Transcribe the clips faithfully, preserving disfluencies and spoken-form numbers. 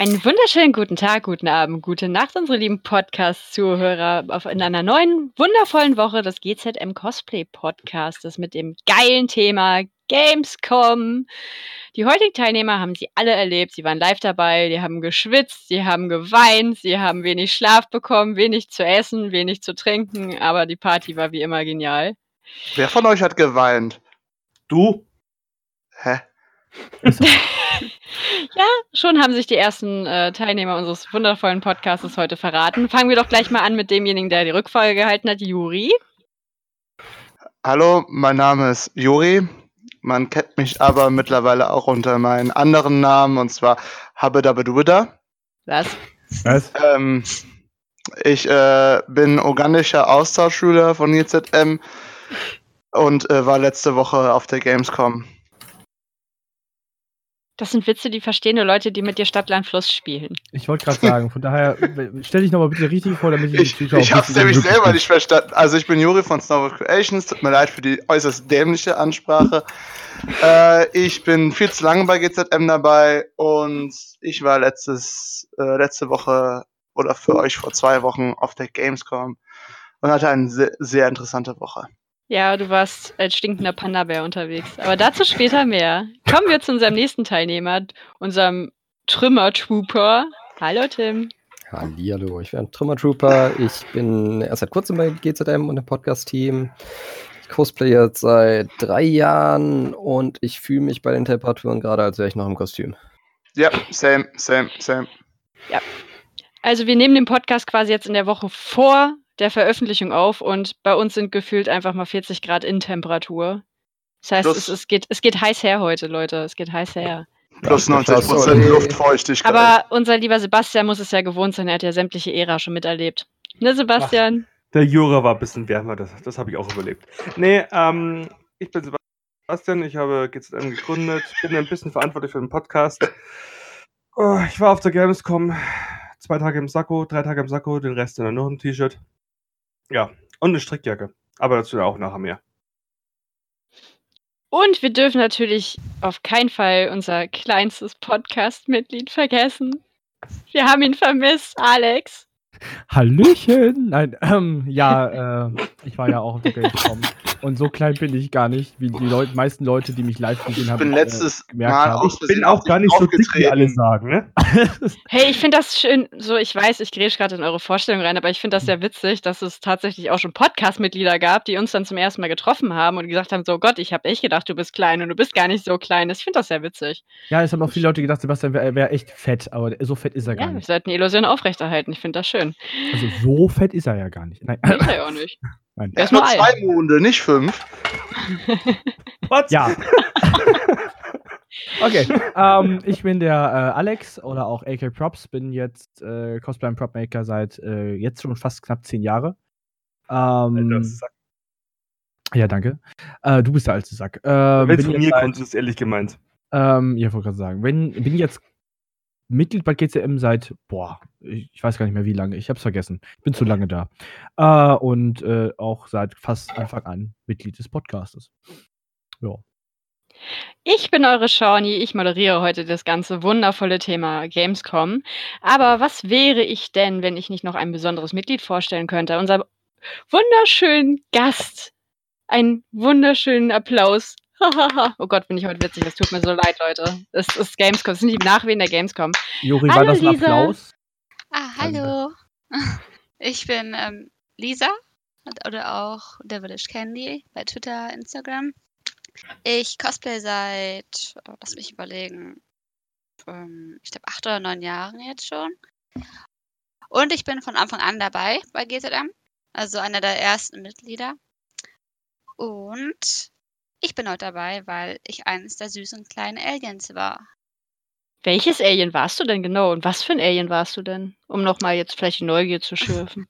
Einen wunderschönen guten Tag, guten Abend, gute Nacht, unsere lieben Podcast-Zuhörer in einer neuen, wundervollen Woche des G Z M Cosplay-Podcastes mit dem geilen Thema Gamescom. Die heutigen Teilnehmer haben sie alle erlebt, sie waren live dabei, die haben geschwitzt, sie haben geweint, sie haben wenig Schlaf bekommen, wenig zu essen, wenig zu trinken, aber die Party war wie immer genial. Wer von euch hat geweint? Du? Hä? Ja, schon haben sich die ersten äh, Teilnehmer unseres wundervollen Podcasts heute verraten. Fangen wir doch gleich mal an mit demjenigen, der die Rückfrage gehalten hat, Juri. Hallo, mein Name ist Juri. Man kennt mich aber mittlerweile auch unter meinen anderen Namen, und zwar Habedabedwida. Was? Was? Ähm, ich äh, bin organischer Austauschschüler von G Z M und äh, war letzte Woche auf der Gamescom. Das sind Witze, die verstehen nur Leute, die mit dir Stadt-Land-Fluss spielen. Ich wollte gerade sagen, von daher stell dich nochmal bitte richtig vor, damit ich... Ich, ich hab's nämlich selber kann. Nicht verstanden. Also ich bin Juri von Snowflake Creations, tut mir leid für die äußerst dämliche Ansprache. äh, ich bin viel zu lange bei G Z M dabei und ich war letztes, äh, letzte Woche oder für euch vor zwei Wochen auf der Gamescom und hatte eine sehr, sehr interessante Woche. Ja, du warst als stinkender Panda-Bär unterwegs. Aber dazu später mehr. Kommen wir zu unserem nächsten Teilnehmer, unserem Trümmer-Trooper. Hallo, Tim. Hallihallo, ich bin ein Trümmer-Trooper. Ich bin erst seit kurzem bei G Z M und dem Podcast-Team. Ich cosplaye jetzt seit drei Jahren und ich fühle mich bei den Temperaturen gerade, als wäre ich noch im Kostüm. Ja, same, same, same. Ja. Also wir nehmen den Podcast quasi jetzt in der Woche vor der Veröffentlichung auf und bei uns sind gefühlt einfach mal vierzig Grad in Temperatur. Das heißt, es, es, geht, es geht heiß her heute, Leute. Es geht heiß her. Plus neunzig Prozent Luftfeuchtigkeit. Aber unser lieber Sebastian muss es ja gewohnt sein. Er hat ja sämtliche Ära schon miterlebt. Ne, Sebastian? Ach, der Jura war ein bisschen wärmer. Das, das habe ich auch überlebt. Nee, ähm, ich bin Sebastian. Ich habe G Z M gegründet. Bin ein bisschen verantwortlich für den Podcast. Oh, ich war auf der Gamescom. Zwei Tage im Sakko, drei Tage im Sakko, den Rest in der nur im T-Shirt. Ja, und eine Strickjacke. Aber dazu auch nachher mehr. Und wir dürfen natürlich auf keinen Fall unser kleinstes Podcast-Mitglied vergessen. Wir haben ihn vermisst, Alex. Hallöchen. Nein, ähm, ja, äh, ich war ja auch auf der Gamescom. Und so klein bin ich gar nicht, wie die Leute, meisten Leute, die mich live gesehen haben. Ich bin letztes äh, gemerkt Mal haben. Ich bin auch gar nicht so dick, wie alle sagen. Ne? Hey, ich finde das schön, so ich weiß, ich grätsch gerade in eure Vorstellung rein, aber ich finde das sehr witzig, dass es tatsächlich auch schon Podcast-Mitglieder gab, die uns dann zum ersten Mal getroffen haben und gesagt haben, so Gott, ich habe echt gedacht, du bist klein und du bist gar nicht so klein. Ich finde das sehr witzig. Ja, es haben auch viele Leute gedacht, Sebastian wäre wär echt fett, aber so fett ist er ja gar nicht. Wir sollten die Illusion aufrechterhalten, ich finde das schön. Also so fett ist er ja gar nicht. Nein. Ist er ja auch nicht. Nein. Er ist nur zwei Monde, nicht fünf. Was? Ja. Okay, ähm, ich bin der äh, Alex oder auch A K Props, bin jetzt äh, Cosplay und Propmaker seit äh, jetzt schon fast knapp zehn Jahre. Ähm, Alter Sack. Ja, danke. Äh, du bist der alte Sack. Ähm, Wenn es von mir kommt, ist es ehrlich gemeint. Ähm, ja, wollte gerade sagen. Wenn, bin jetzt Mitglied bei G Z M seit, boah, ich weiß gar nicht mehr wie lange, ich hab's vergessen. Bin zu lange da. Äh, und äh, auch seit fast Anfang an Mitglied des Podcastes. Ja. Ich bin eure Shawnee, ich moderiere heute das ganze wundervolle Thema Gamescom. Aber was wäre ich denn, wenn ich nicht noch ein besonderes Mitglied vorstellen könnte? Unser wunderschönen Gast. Einen wunderschönen Applaus. Oh Gott, bin ich heute witzig. Das tut mir so leid, Leute. Es ist Gamescom. Es sind die Nachwehen der Gamescom. Juri, hallo, war das ein Lisa. Applaus? Ah, hallo. Ich bin ähm, Lisa oder auch Devilish Candy bei Twitter, Instagram. Ich cosplay seit, oh, lass mich überlegen, ähm, ich glaube acht oder neun Jahren jetzt schon. Und ich bin von Anfang an dabei bei G Z M. Also einer der ersten Mitglieder. Und ich bin heute dabei, weil ich eines der süßen kleinen Aliens war. Welches Alien warst du denn genau? Und was für ein Alien warst du denn? Um nochmal jetzt vielleicht die Neugier zu schürfen.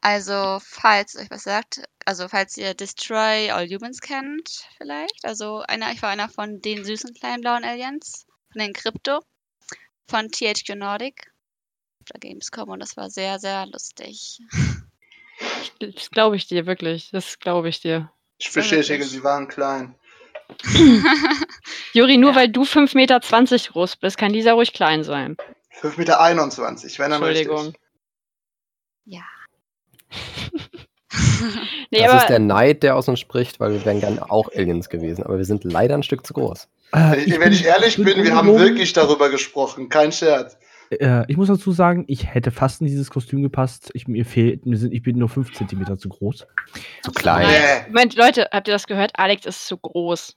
Also, falls euch was sagt, also falls ihr Destroy All Humans kennt vielleicht. Also, einer, ich war einer von den süßen kleinen blauen Aliens. Von den Crypto. Von T H Q Nordic. Da Gamescom und das war sehr, sehr lustig. Das glaube ich dir, wirklich. Das glaube ich dir. Ich bestätige, sie waren klein. Juri, nur ja, weil du fünf Meter zwanzig groß bist, kann Lisa ruhig klein sein. fünf Komma einundzwanzig Meter, wenn dann richtig. Entschuldigung. Ja. Nee, das ist der Neid, der aus uns spricht, weil wir wären gerne auch Aliens gewesen, aber wir sind leider ein Stück zu groß. Äh, ich wenn ich ehrlich bin, bin wir haben wirklich darüber gesprochen, kein Scherz. Äh, ich muss dazu sagen, ich hätte fast in dieses Kostüm gepasst. Ich, mir fehlt, mir sind, ich bin nur fünf Zentimeter zu groß. Zu klein. Äh. Moment, Leute, habt ihr das gehört? Alex ist zu groß.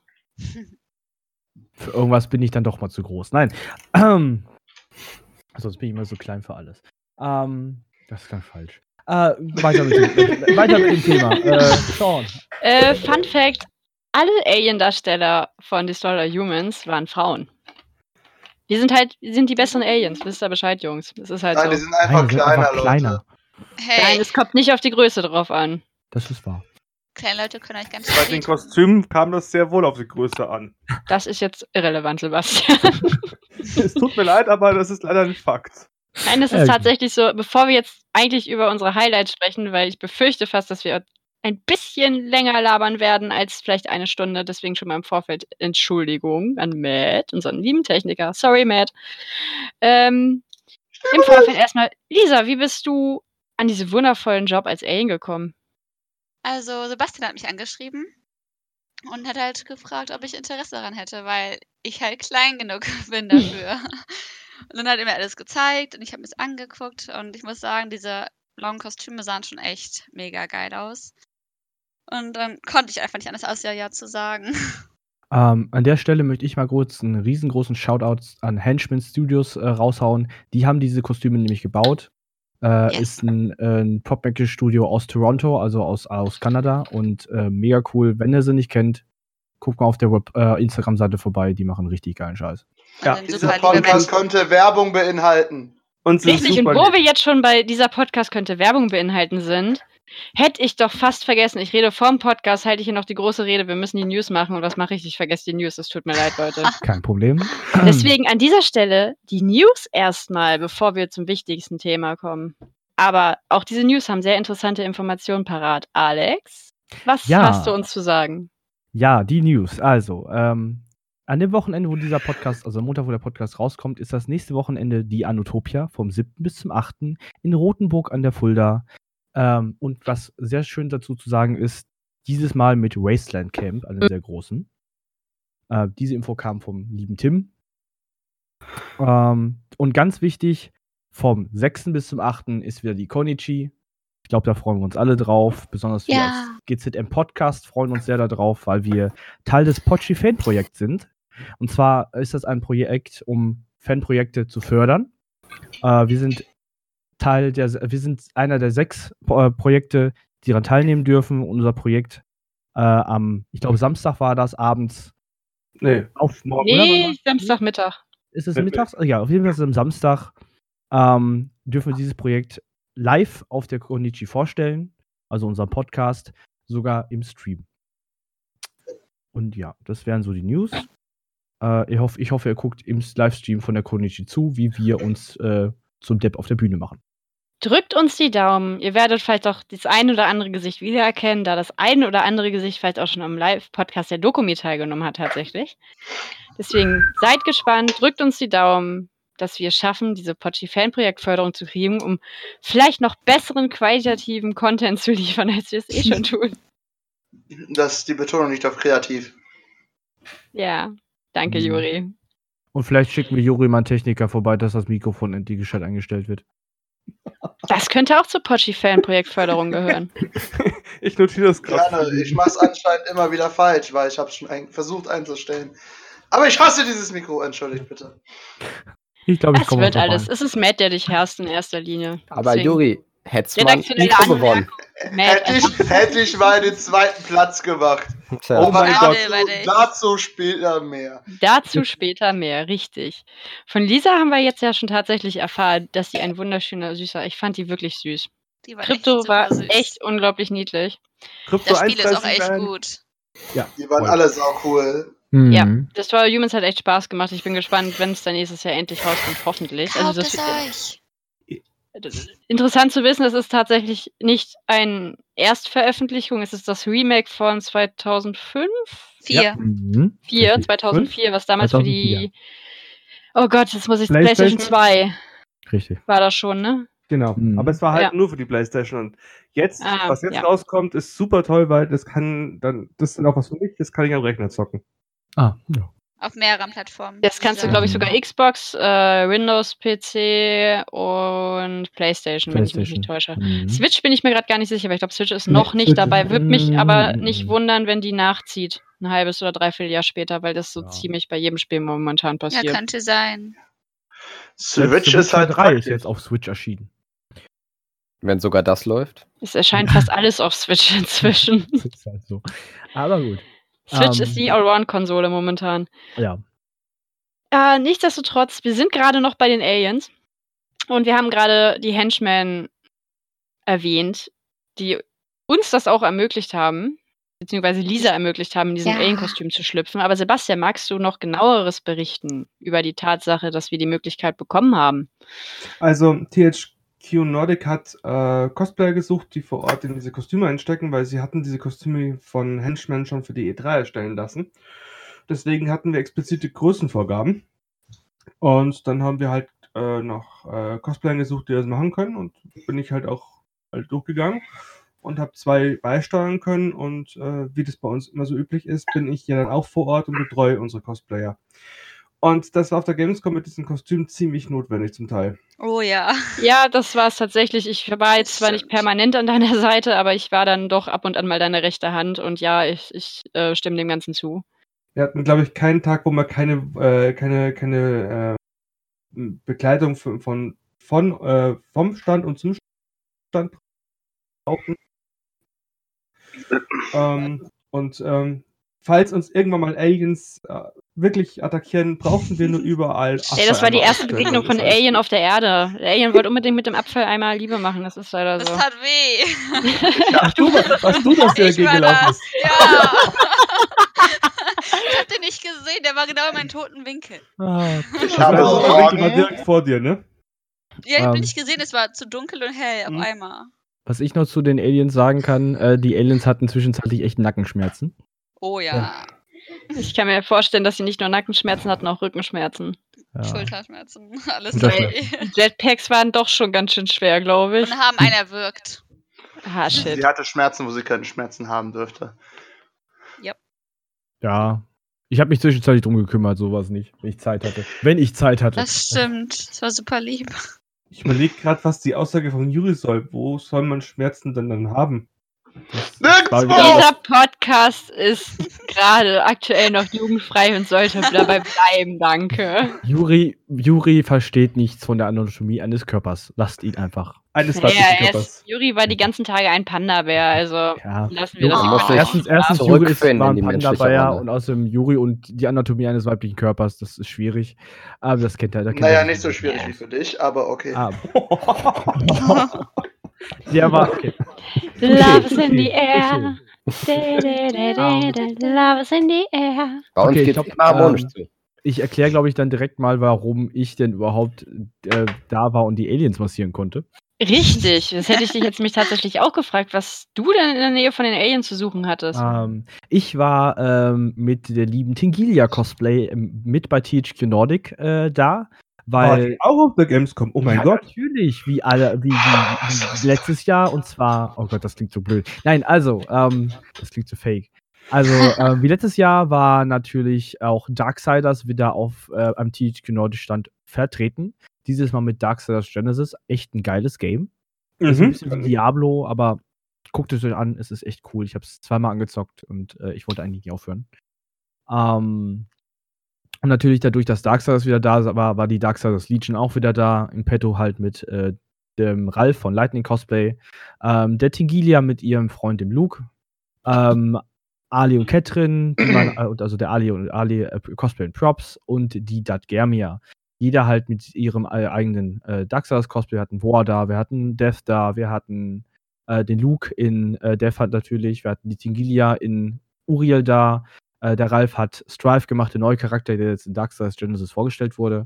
Für irgendwas bin ich dann doch mal zu groß. Nein. Ähm, sonst bin ich immer so klein für alles. Ähm, das klang falsch. Äh, weiter, mit dem, weiter mit dem Thema. Äh, Sean. Äh, Fun Fact: Alle Alien-Darsteller von Destroy All Humans waren Frauen. Die sind halt, die sind die besseren Aliens. Wisst ihr Bescheid, Jungs? Das ist halt Nein, so. die sind einfach Nein, die kleiner, sind einfach kleiner. Hey. Nein, es kommt nicht auf die Größe drauf an. Das ist wahr. Kleine Leute können euch ganz schön. Bei den Kostümen kam das sehr wohl auf die Größe an. Das ist jetzt irrelevant, Sebastian. Es tut mir leid, aber das ist leider ein Fakt. Nein, das ist tatsächlich so, bevor wir jetzt eigentlich über unsere Highlights sprechen, weil ich befürchte fast, dass wir ein bisschen länger labern werden als vielleicht eine Stunde, deswegen schon mal im Vorfeld Entschuldigung an Matt, unseren lieben Techniker. Sorry, Matt. Ähm, im Vorfeld erstmal, Lisa, wie bist du an diesen wundervollen Job als Alien gekommen? Also, Sebastian hat mich angeschrieben und hat halt gefragt, ob ich Interesse daran hätte, weil ich halt klein genug bin dafür. Und dann hat er mir alles gezeigt und ich habe mir es angeguckt und ich muss sagen, diese blauen Kostüme sahen schon echt mega geil aus. Und dann ähm, konnte ich einfach nicht anders als ja, ja zu sagen. Ähm, an der Stelle möchte ich mal kurz einen riesengroßen Shoutout an Henchmen Studios äh, raushauen. Die haben diese Kostüme nämlich gebaut. Äh, yes. Ist ein, ein Popmaker-Studio aus Toronto, also aus, aus Kanada und äh, mega cool. Wenn ihr sie nicht kennt, guckt mal auf der Web- äh, Instagram-Seite vorbei, die machen richtig geilen Scheiß. Ja. Dieser Podcast könnte Werbung beinhalten. Und richtig, und wo wir jetzt schon bei dieser Podcast könnte Werbung beinhalten sind, hätte ich doch fast vergessen, ich rede vorm Podcast, halte ich hier noch die große Rede, wir müssen die News machen und was mache ich? Ich vergesse die News, es tut mir leid, Leute. Kein Problem. Deswegen an dieser Stelle die News erstmal, bevor wir zum wichtigsten Thema kommen. Aber auch diese News haben sehr interessante Informationen parat. Alex, was ja. hast du uns zu sagen? Ja, die News, also, ähm, an dem Wochenende, wo dieser Podcast, also am Montag, wo der Podcast rauskommt, ist das nächste Wochenende die Anutopia vom siebten bis zum achten in Rotenburg an der Fulda. Ähm, und was sehr schön dazu zu sagen ist, dieses Mal mit Wasteland Camp, einem sehr großen. Äh, diese Info kam vom lieben Tim. Ähm, und ganz wichtig, vom sechsten bis zum achten ist wieder die Konichi. Ich glaube, da freuen wir uns alle drauf. Besonders wir ja. als G Z M-Podcast freuen uns sehr darauf, weil wir Teil des Pochi-Fan-Projekts sind. Und zwar ist das ein Projekt, um Fanprojekte zu fördern. Äh, wir sind Teil der, wir sind einer der sechs äh, Projekte, die daran teilnehmen dürfen. Und unser Projekt äh, am, ich glaube, Samstag war das, abends. Nee, auf morgen. Nee, Samstagmittag. Ist es mittags? Ja, auf jeden Fall ist es am Samstag. Ähm, dürfen wir dieses Projekt live auf der Konichi vorstellen, also unser Podcast, sogar im Stream. Und ja, das wären so die News. Äh, ich, hoff, ich hoffe, ihr guckt im Livestream von der Konichi zu, wie wir uns äh, zum Depp auf der Bühne machen. Drückt uns die Daumen. Ihr werdet vielleicht auch das ein oder andere Gesicht wiedererkennen, da das ein oder andere Gesicht vielleicht auch schon am Live-Podcast der Dokumi teilgenommen hat tatsächlich. Deswegen seid gespannt, drückt uns die Daumen, dass wir schaffen, diese Pochi-Fan-Projektförderung zu kriegen, um vielleicht noch besseren qualitativen Content zu liefern, als wir es eh schon tun. Das ist die Betonung nicht auf kreativ. Ja, danke, mhm. Juri. Und vielleicht schicken wir Juri mal einen Techniker vorbei, dass das Mikrofon in die Gestalt eingestellt wird. Das könnte auch zur Pochi-Fan-Projektförderung gehören. Ich notiere das gerade. Ja, ich mache es anscheinend immer wieder falsch, weil ich habe es schon ein- versucht einzustellen. Aber ich hasse dieses Mikro, entschuldigt bitte. Ich glaube, ich komme. Das wird alles. Es ist Matt, der dich herrscht in erster Linie. Aber deswegen, Juri, hättest du mal ein Mikro gewonnen. Hätte ich, hätte ich mal den zweiten Platz gemacht. Tja. Oh mein Gott, dazu später mehr. Dazu später mehr, richtig. Von Lisa haben wir jetzt ja schon tatsächlich erfahren, dass sie ein wunderschöner, süßer, ich fand die wirklich süß. Die war Crypto echt war süß. Echt unglaublich niedlich. Crypto das Spiel ist auch echt gut. Ja, die waren alle sau cool. Ja, Destroy All Humans hat echt Spaß gemacht. Ich bin gespannt, wenn es dann nächstes Jahr endlich rauskommt, hoffentlich. Kauft also das es euch. Das ist interessant zu wissen, es ist tatsächlich nicht eine Erstveröffentlichung, es ist das Remake von zweitausendfünf? Vier. Ja. Mhm. Vier, zweitausendvier, was damals zweitausendvier. Für die Oh Gott, jetzt muss ich PlayStation, PlayStation zwei. Richtig. War das schon, ne? Genau, mhm. aber es war halt ja. nur für die PlayStation. Und jetzt, ah, was jetzt ja. rauskommt, ist super toll, weil das kann dann, das ist dann auch was für mich, das kann ich am Rechner zocken. Ah, ja. Auf mehreren Plattformen. Jetzt kannst ja. du, glaube ich, sogar Xbox, äh, Windows, P C und PlayStation, PlayStation, wenn ich mich nicht täusche. Mhm. Switch bin ich mir gerade gar nicht sicher, weil ich glaube, Switch ist noch nicht dabei. Würde mich aber nicht wundern, wenn die nachzieht. Ein halbes oder dreiviertel Jahr später, weil das so ja. ziemlich bei jedem Spiel momentan passiert. Ja, könnte sein. Switch, Switch ist halt drei, ist jetzt auf Switch erschienen. Wenn sogar das läuft. Es erscheint fast alles auf Switch inzwischen. Das ist halt so. Aber gut. Switch um, ist die Allround-Konsole momentan. Ja. Äh, nichtsdestotrotz, wir sind gerade noch bei den Aliens und wir haben gerade die Henchmen erwähnt, die uns das auch ermöglicht haben, beziehungsweise Lisa ermöglicht haben, in diesem ja. Alien-Kostüm zu schlüpfen. Aber Sebastian, magst du noch genaueres berichten über die Tatsache, dass wir die Möglichkeit bekommen haben? Also, T H Q Nordic hat äh, Cosplayer gesucht, die vor Ort in diese Kostüme einstecken, weil sie hatten diese Kostüme von Henchmen schon für die E drei erstellen lassen. Deswegen hatten wir explizite Größenvorgaben. Und dann haben wir halt äh, noch äh, Cosplayer gesucht, die das machen können. Und bin ich halt auch halt durchgegangen und habe zwei beisteuern können und äh, wie das bei uns immer so üblich ist, bin ich ja dann auch vor Ort und betreue unsere Cosplayer. Und das war auf der Gamescom mit diesem Kostüm ziemlich notwendig zum Teil. Oh ja. Ja, das war es tatsächlich. Ich war jetzt zwar nicht permanent an deiner Seite, aber ich war dann doch ab und an mal deine rechte Hand und ja, ich, ich äh, stimme dem Ganzen zu. Wir hatten, glaube ich, keinen Tag, wo wir keine, äh, keine, keine äh, Begleitung von, von, von äh, vom Stand und zum Stand brauchten. ähm, und ähm, falls uns irgendwann mal Aliens äh, wirklich attackieren, brauchen wir nur überall Abfalleimer. Ey, das war die erste Begegnung von Alien auf der Erde. Der Alien wollte unbedingt mit dem Abfalleimer Liebe machen, das ist leider so. Das tat weh. Ja, ach, du warst, warst du, dass der dagegen gelaufen ist. Ja. Ich hab den nicht gesehen, der war genau in meinem toten Winkel. Ah, ich habe also, so Winkel war direkt vor dir, ne? Ja, den um. bin ich gesehen, es war zu dunkel und hell auf einmal. Was ich noch zu den Aliens sagen kann, äh, die Aliens hatten zwischenzeitlich echt Nackenschmerzen. Oh ja. ja. Ich kann mir vorstellen, dass sie nicht nur Nackenschmerzen hatten, auch Rückenschmerzen. Ja. Schulterschmerzen, alles dabei. Jetpacks waren doch schon ganz schön schwer, glaube ich. Und haben einen erwürgt. Ah, shit. Sie hatte Schmerzen, wo sie keine Schmerzen haben dürfte. Yep. Ja. Ich habe mich zwischenzeitlich drum gekümmert, sowas nicht, wenn ich Zeit hatte. Wenn ich Zeit hatte. Das stimmt, das war super lieb. Ich überlege gerade, was die Aussage von Juri soll. Wo soll man Schmerzen denn dann haben? Nirgendwo! Dieser Podcast ist gerade aktuell noch jugendfrei und sollte dabei bleiben, danke. Juri, Juri versteht nichts von der Anatomie eines Körpers. Lasst ihn einfach. Eines ja, Körpers. Juri war die ganzen Tage ein Panda-Bär, also ja. lassen wir Juri, das Erstens, erstens Juri ist ein Panda-Bär und außerdem Juri und die Anatomie eines weiblichen Körpers, das ist schwierig. Aber das kennt er. Da kennt naja, er nicht so schwierig ja. wie für dich, aber okay. Ah. Ja, war okay. Love is in the air. De, de, de, de, de. Love is in the air. Bei uns okay, geht's immer harmonisch zu. Ich erkläre, glaube ich, dann direkt mal, warum ich denn überhaupt äh, da war und die Aliens massieren konnte. Richtig, das hätte ich dich jetzt mich tatsächlich auch gefragt, was du denn in der Nähe von den Aliens zu suchen hattest. Ähm, ich war ähm, mit der lieben Tingilya-Cosplay mit bei T H Q Nordic äh, da. Weil oh, auch auf der Gamescom, oh mein ja, Gott. Natürlich, wie alle, wie, wie, wie letztes Jahr und zwar, oh Gott, das klingt so blöd. Nein, also, ähm, das klingt so fake. Also, äh, wie letztes Jahr war natürlich auch Darksiders wieder auf äh, am T H Q Nordic Stand vertreten. Dieses Mal mit Darksiders Genesis, echt ein geiles Game. Mhm. Ist ein bisschen wie Diablo, aber guckt es euch an, es ist echt cool. Ich habe es zweimal angezockt und äh, ich wollte eigentlich nicht aufhören. Ähm, Und natürlich dadurch, dass Darksiders wieder da war, war die Darksiders Legion auch wieder da. In petto halt mit äh, dem Ralf von Lightning Cosplay. Ähm, der Tingilia mit ihrem Freund, dem Luke. Ähm, Ali und Catherine, die waren, äh, also der Ali und Ali äh, Cosplay und Props. Und die Dat Germia. Jeder halt mit ihrem äh, eigenen äh, Darksiders Cosplay. Wir hatten War da, wir hatten Death da, wir hatten äh, den Luke in äh, Death Hunt natürlich. Wir hatten die Tingilia in Uriel da. Der Ralf hat Strife gemacht, der neue Charakter, der jetzt in Darksiders Genesis vorgestellt wurde.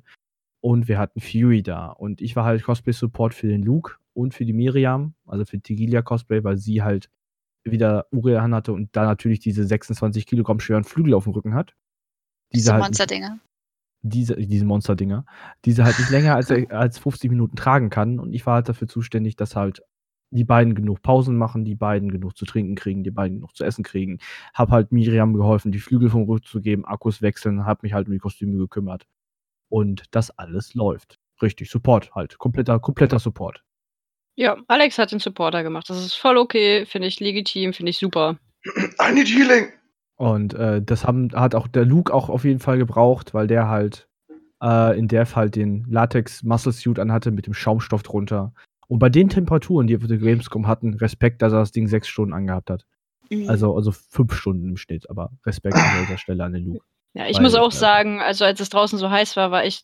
Und wir hatten Fury da. Und ich war halt Cosplay-Support für den Luke und für die Miriam, also für Tingilya-Cosplay, weil sie halt wieder Uriel hatte und da natürlich diese sechsundzwanzig Kilogramm schweren Flügel auf dem Rücken hat. Diese halt Monster-Dinger. diese, diese Monster-Dinger, diese halt nicht länger als, als fünfzig Minuten tragen kann. Und ich war halt dafür zuständig, dass halt die beiden genug Pausen machen, die beiden genug zu trinken kriegen, die beiden genug zu essen kriegen. Hab halt Miriam geholfen, die Flügel vom Rücken zu geben, Akkus wechseln, hab mich halt um die Kostüme gekümmert. Und das alles läuft. Richtig, Support halt. Kompletter, kompletter Support. Ja, Alex hat den Supporter gemacht. Das ist voll okay, finde ich legitim, finde ich super. I need healing! Und äh, das haben, hat auch der Luke auch auf jeden Fall gebraucht, weil der halt äh, in der Fall den Latex-Muscle-Suit anhatte mit dem Schaumstoff drunter. Und bei den Temperaturen, die wir für Gamescom hatten, Respekt, dass er das Ding sechs Stunden angehabt hat. Mhm. Also, also fünf Stunden im Schnitt, aber Respekt an dieser Stelle an den Luke. Ja, ich weil, muss auch äh, sagen, also als es draußen so heiß war, war ich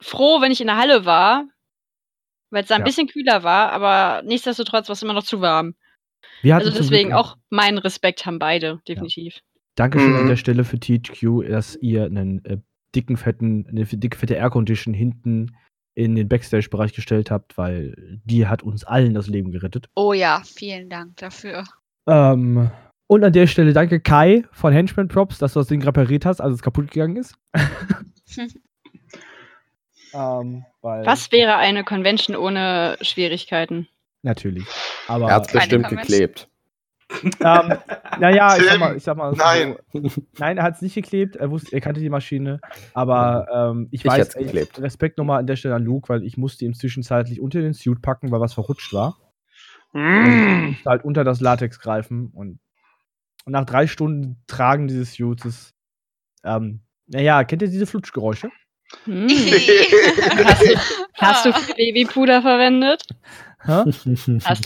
froh, wenn ich in der Halle war, weil es da ein ja. bisschen kühler war, aber nichtsdestotrotz war es immer noch zu warm. Also deswegen auch meinen Respekt haben beide, definitiv. Ja. Dankeschön mhm. an der Stelle für T H Q, dass ihr einen äh, dicken, fetten, eine dicke, fette Air Condition hinten in den Backstage-Bereich gestellt habt, weil die hat uns allen das Leben gerettet. Oh ja, vielen Dank dafür. Ähm, und an der Stelle danke Kai von Henchmen Props, dass du das Ding repariert hast, als es kaputt gegangen ist. ähm, weil Was wäre eine Convention ohne Schwierigkeiten? Natürlich. Aber er hat's bestimmt geklebt. ähm, naja, ich sag mal, ich sag mal nein. So, nein, er hat's nicht geklebt, er wusste, er kannte die Maschine, aber ähm, ich, ich weiß, ey, Respekt nochmal an der Stelle an Luke, weil ich musste ihm zwischenzeitlich unter den Suit packen, weil was verrutscht war. Mm. Ich musste halt unter das Latex greifen und, und nach drei Stunden Tragen dieses Suits, ähm, naja, kennt ihr diese Flutschgeräusche? Hm. hast, du, hast du viel Babypuder verwendet? Ha? Hast du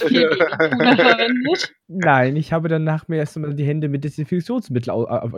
viel Babypuder verwendet? Nein, ich habe danach mir erstmal die Hände mit Desinfektionsmittel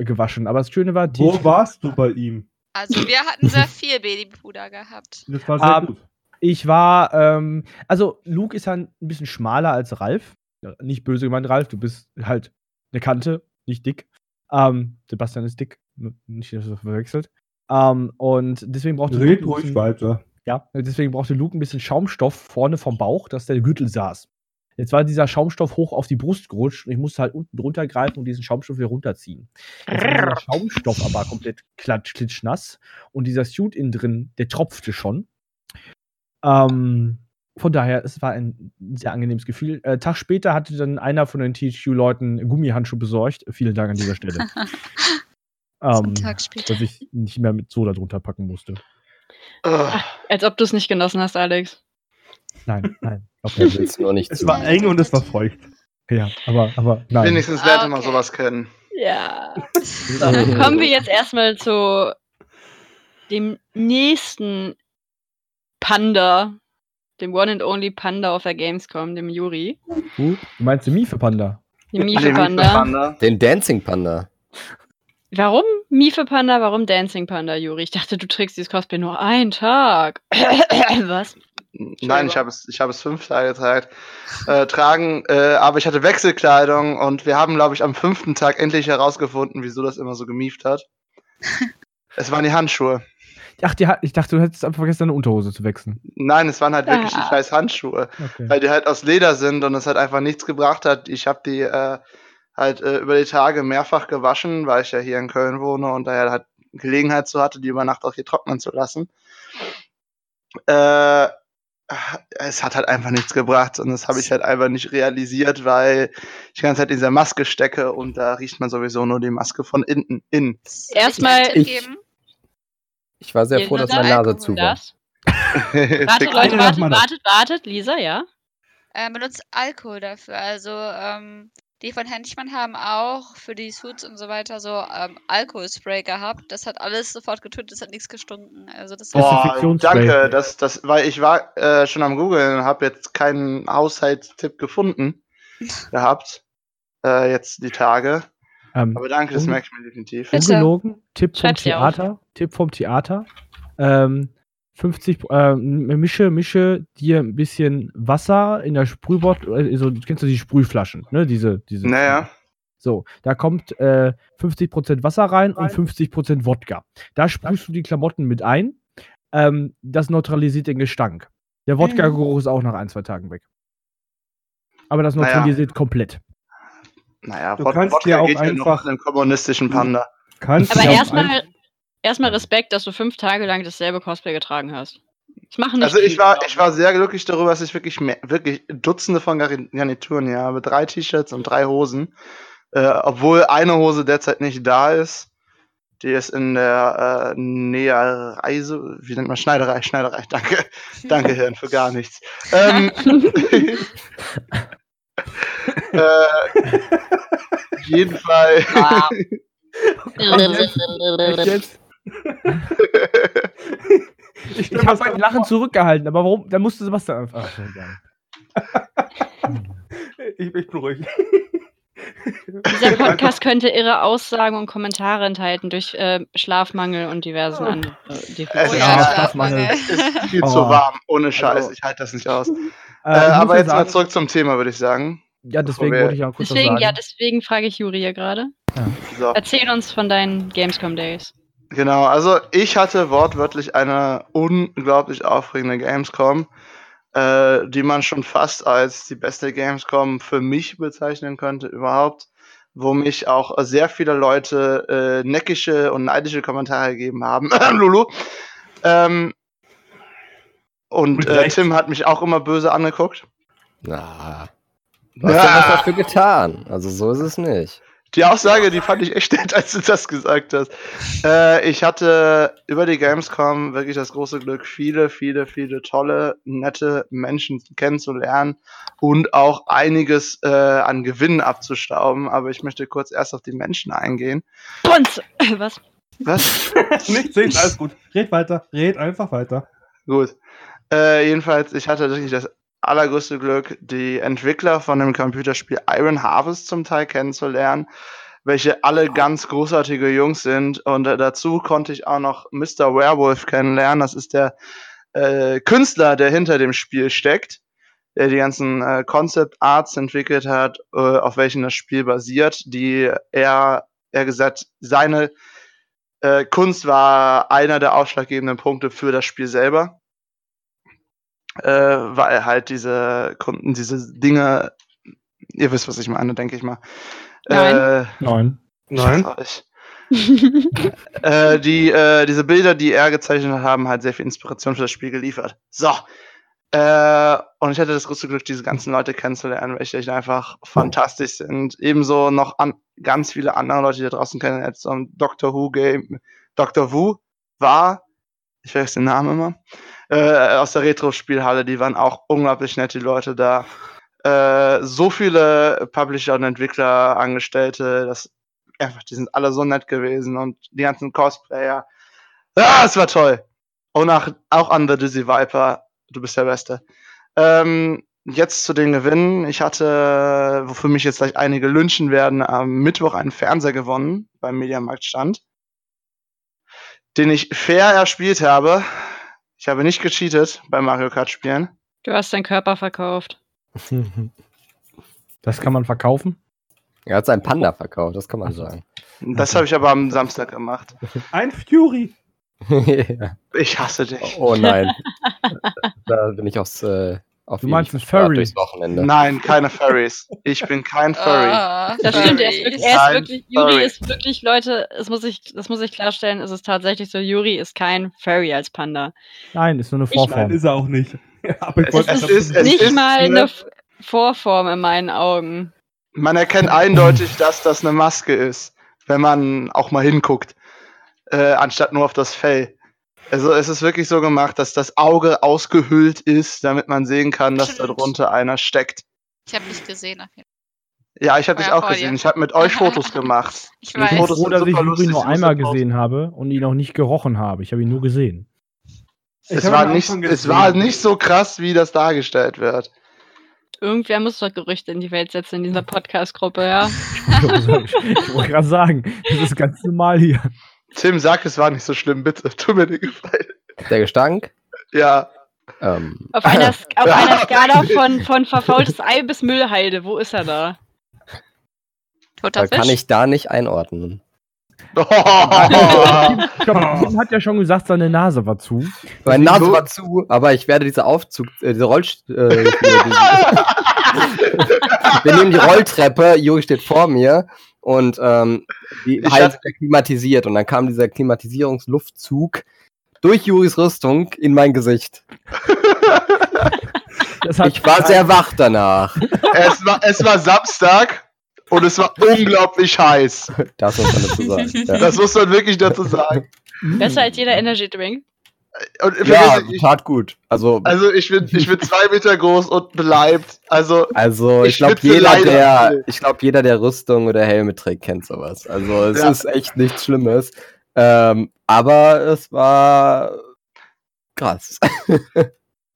gewaschen. Aber das Schöne war, die wo warst du bei ihm? Also wir hatten sehr viel Babypuder gehabt. Das war sehr um, gut. Ich war, ähm, also Luke ist halt ein bisschen schmaler als Ralf. Nicht böse gemeint, Ralf, du bist halt eine Kante, nicht dick. Ähm, Sebastian ist dick, nicht, dass er verwechselt. Um, und deswegen brauchte Luke ruhig weiter. Ja, deswegen brauchte Luke ein bisschen Schaumstoff vorne vom Bauch, dass der Gürtel saß. Jetzt war dieser Schaumstoff hoch auf die Brust gerutscht und ich musste halt unten drunter greifen und diesen Schaumstoff wieder runterziehen. Jetzt war der Schaumstoff aber komplett klatsch, klitschnass und dieser Suit innen drin, der tropfte schon. Ähm, von daher, es war ein sehr angenehmes Gefühl. Äh, Tag später hatte dann einer von den T H Q-Leuten Gummihandschuhe besorgt. Vielen Dank an dieser Stelle. Um, Tag später. Dass ich nicht mehr mit Soda drunter packen musste. Ach, als ob du es nicht genossen hast, Alex. Nein, nein. Okay. Nur nicht es war eng und es war feucht. Ja, aber, aber nein. Wenigstens lernt okay. man sowas kennen. Ja. Dann kommen wir jetzt erstmal zu dem nächsten Panda, dem One and Only Panda auf der Gamescom, dem Yuri. Du meinst den Miefe Panda? Den Miefe Panda. Den Dancing Panda. Warum Miefe Panda, warum Dancing Panda, Yuri? Ich dachte, du trägst dieses Cosplay nur einen Tag. Was? Nein, ich habe es, ich habe es fünf Tage getragen, äh, tragen, äh, aber ich hatte Wechselkleidung und wir haben, glaube ich, am fünften Tag endlich herausgefunden, wieso das immer so gemieft hat. Es waren die Handschuhe. Ach, die ha- ich dachte, du hättest einfach vergessen, deine Unterhose zu wechseln. Nein, es waren halt ah. wirklich die scheiß Handschuhe, okay. weil die halt aus Leder sind und es halt einfach nichts gebracht hat. Ich habe die, äh, halt äh, über die Tage mehrfach gewaschen, weil ich ja hier in Köln wohne und daher halt Gelegenheit zu hatte, die über Nacht auch hier trocknen zu lassen. Äh, es hat halt einfach nichts gebracht und das habe ich halt einfach nicht realisiert, weil ich die ganze Zeit in dieser Maske stecke und da riecht man sowieso nur die Maske von innen. innen. Erstmal ich, ich war sehr Ihr froh, dass meine Nase zu war. wartet, Leute, wartet, wartet, wartet, Lisa, ja? Äh, benutzt Alkohol dafür, also ähm die von Henchmen haben auch für die Suits und so weiter so ähm, Alkoholspray gehabt. Das hat alles sofort getötet, das hat nichts gestunken. Also das Boah, danke, das, das, weil ich war äh, schon am Googeln und habe jetzt keinen Haushaltstipp gefunden gehabt, äh, jetzt die Tage. Ähm, aber danke, das un- merke ich mir definitiv. Ungelogen, Tipp vom Theater, Tipp vom Theater, ähm, fünfzig, äh, mische, mische dir ein bisschen Wasser in der Sprühbord, also kennst du die Sprühflaschen, ne, diese, diese. Naja. So, da kommt äh, fünfzig Prozent Wasser rein und fünfzig Prozent Wodka. Da sprühst du die Klamotten mit ein, ähm, das neutralisiert den Gestank. Der Wodka-Geruch ist auch nach ein, zwei Tagen weg. Aber das neutralisiert naja. komplett. Naja, du Wod- kannst Wodka dir auch geht einfach einen kommunistischen Panda. Kannst Aber erstmal... erstmal Respekt, dass du fünf Tage lang dasselbe Cosplay getragen hast. Ich mache nicht. Also ich war, ich war sehr glücklich darüber, dass ich wirklich mehr, wirklich Dutzende von Garnituren hier habe. Drei T-Shirts und drei Hosen. Äh, obwohl eine Hose derzeit nicht da ist. Die ist in der äh, Näherreise, wie nennt man, Schneiderei, Schneiderei, danke. Danke, Hirn, für gar nichts. Ähm, äh, jedenfalls. Ah. ich jetzt, ich, ich habe mein Lachen zurückgehalten, aber warum? Da musste Sebastian einfach. ich, ich bin ruhig. Dieser Podcast könnte irre Aussagen und Kommentare enthalten durch äh, Schlafmangel und diversen oh. anderen. Äh, oh ja, Schlafmangel. Es ist viel oh. zu warm, ohne Scheiß, also, ich halte das nicht aus. Äh, aber jetzt sagen, mal zurück zum Thema, würde ich sagen. Ja, deswegen wollte ich auch kurz deswegen, sagen. Ja, deswegen frage ich Juri hier gerade. Ja. So. Erzähl uns von deinen Gamescom Days. Genau, also ich hatte wortwörtlich eine unglaublich aufregende Gamescom, äh, die man schon fast als die beste Gamescom für mich bezeichnen könnte überhaupt, wo mich auch sehr viele Leute äh, neckische und neidische Kommentare gegeben haben. Lulu. Ähm, und äh, Tim hat mich auch immer böse angeguckt. Na, du hast ja. ja was dafür getan. Also so ist es nicht. Die Aussage, die fand ich echt nett, als du das gesagt hast. Äh, ich hatte über die Gamescom wirklich das große Glück, viele, viele, viele tolle, nette Menschen kennenzulernen und auch einiges äh, an Gewinnen abzustauben. Aber ich möchte kurz erst auf die Menschen eingehen. Und was? Was? Nichts, alles gut. Red weiter, red einfach weiter. Gut. Äh, jedenfalls, ich hatte wirklich das allergrößte Glück, die Entwickler von dem Computerspiel Iron Harvest zum Teil kennenzulernen, welche alle ganz großartige Jungs sind. Und äh, dazu konnte ich auch noch Mister Werewolf kennenlernen. Das ist der äh, Künstler, der hinter dem Spiel steckt, der die ganzen äh, Concept Arts entwickelt hat, äh, auf welchen das Spiel basiert, die er, er gesagt, seine äh, Kunst war einer der ausschlaggebenden Punkte für das Spiel selber. Äh, weil halt diese Kunden, diese Dinge, ihr wisst, was ich meine, denke ich mal. Nein. Äh, Nein. Nein. äh, die, äh, diese Bilder, die er gezeichnet hat, haben halt sehr viel Inspiration für das Spiel geliefert. So. Äh, und ich hatte das große Glück, diese ganzen Leute kennenzulernen, welche echt einfach oh. fantastisch sind. Ebenso noch an, ganz viele andere Leute, die da draußen kennen, jetzt am Doctor Who Game. Doctor Who war, ich weiß den Namen immer, Äh, aus der Retro-Spielhalle, die waren auch unglaublich nett, die Leute da. Äh, so viele Publisher und Entwickler, Angestellte, das, einfach, die sind alle so nett gewesen und die ganzen Cosplayer. Ah, es war toll! Und auch, auch an The Dizzy Viper, du bist der Beste. Ähm, jetzt zu den Gewinnen. Ich hatte, wofür mich jetzt gleich einige lynchen werden, am Mittwoch einen Fernseher gewonnen, beim Mediamarktstand, den ich fair erspielt habe. Ich habe nicht gecheatet beim Mario Kart Spielen. Du hast deinen Körper verkauft. Das kann man verkaufen? Er hat seinen Panda verkauft, das kann man sagen. Das habe ich aber am Samstag gemacht. Ein Fury! Yeah. Ich hasse dich. Oh, oh nein. Da bin ich aufs, äh, auf du meinst Furry durchs Wochenende. Nein, keine Furries. Ich bin kein Furry. Oh, das stimmt, er ist wirklich, er ist wirklich Juri ist wirklich, Leute, es muss ich, das muss ich klarstellen, es ist tatsächlich so, Juri ist kein Furry als Panda. Nein, ist nur eine Vorform. Ich mein, ist er auch nicht. Ja, aber ich es, es, ist, es nicht ist mal eine Vorform in meinen Augen. Man erkennt eindeutig, dass das eine Maske ist, wenn man auch mal hinguckt, äh, anstatt nur auf das Fell. Also es ist wirklich so gemacht, dass das Auge ausgehöhlt ist, damit man sehen kann, dass da drunter einer steckt. Ich habe dich gesehen. Okay. Ja, ich habe dich ja, auch gesehen. Dir. Ich habe mit euch Fotos gemacht. Ich weiß. Fotos oder dass ich Juri nur einmal gesehen habe und ihn auch nicht gerochen habe. Ich habe ihn nur gesehen. Es war, nicht, es war nicht so krass, wie das dargestellt wird. Irgendwer muss doch Gerüchte in die Welt setzen in dieser Podcast-Gruppe, ja. Ich wollte gerade sagen, das ist ganz normal hier. Tim, sag, es war nicht so schlimm, bitte. Tu mir den Gefallen. Der Gestank? Ja. Ähm. Auf einer, auf einer Skala von, von verfaultes Ei bis Müllhalde, wo ist er da? Da kann ich da nicht einordnen. Oh. Ich glaube, Tim hat ja schon gesagt, seine Nase war zu. Meine Nase war zu, aber ich werde diese Aufzug, äh, diese Rollstuhl. Wir nehmen die Rolltreppe, Juri steht vor mir und ähm, die halt klimatisiert. Und dann kam dieser Klimatisierungsluftzug durch Juris Rüstung in mein Gesicht. Das hat ich war keinen. sehr wach danach. Es war, es war Samstag und es war unglaublich heiß. Das muss man dazu sagen. Ja. Das muss man wirklich dazu sagen. Besser als jeder Energy Drink. Und ja, mich, ich, tat gut. Also, also ich, bin, ich bin zwei Meter groß und beleibt. Also, also ich, ich glaube, jeder der, ich glaub, jeder, der Rüstung oder Helme trägt, kennt sowas. Also es ja. ist echt nichts Schlimmes. Ähm, aber es war krass.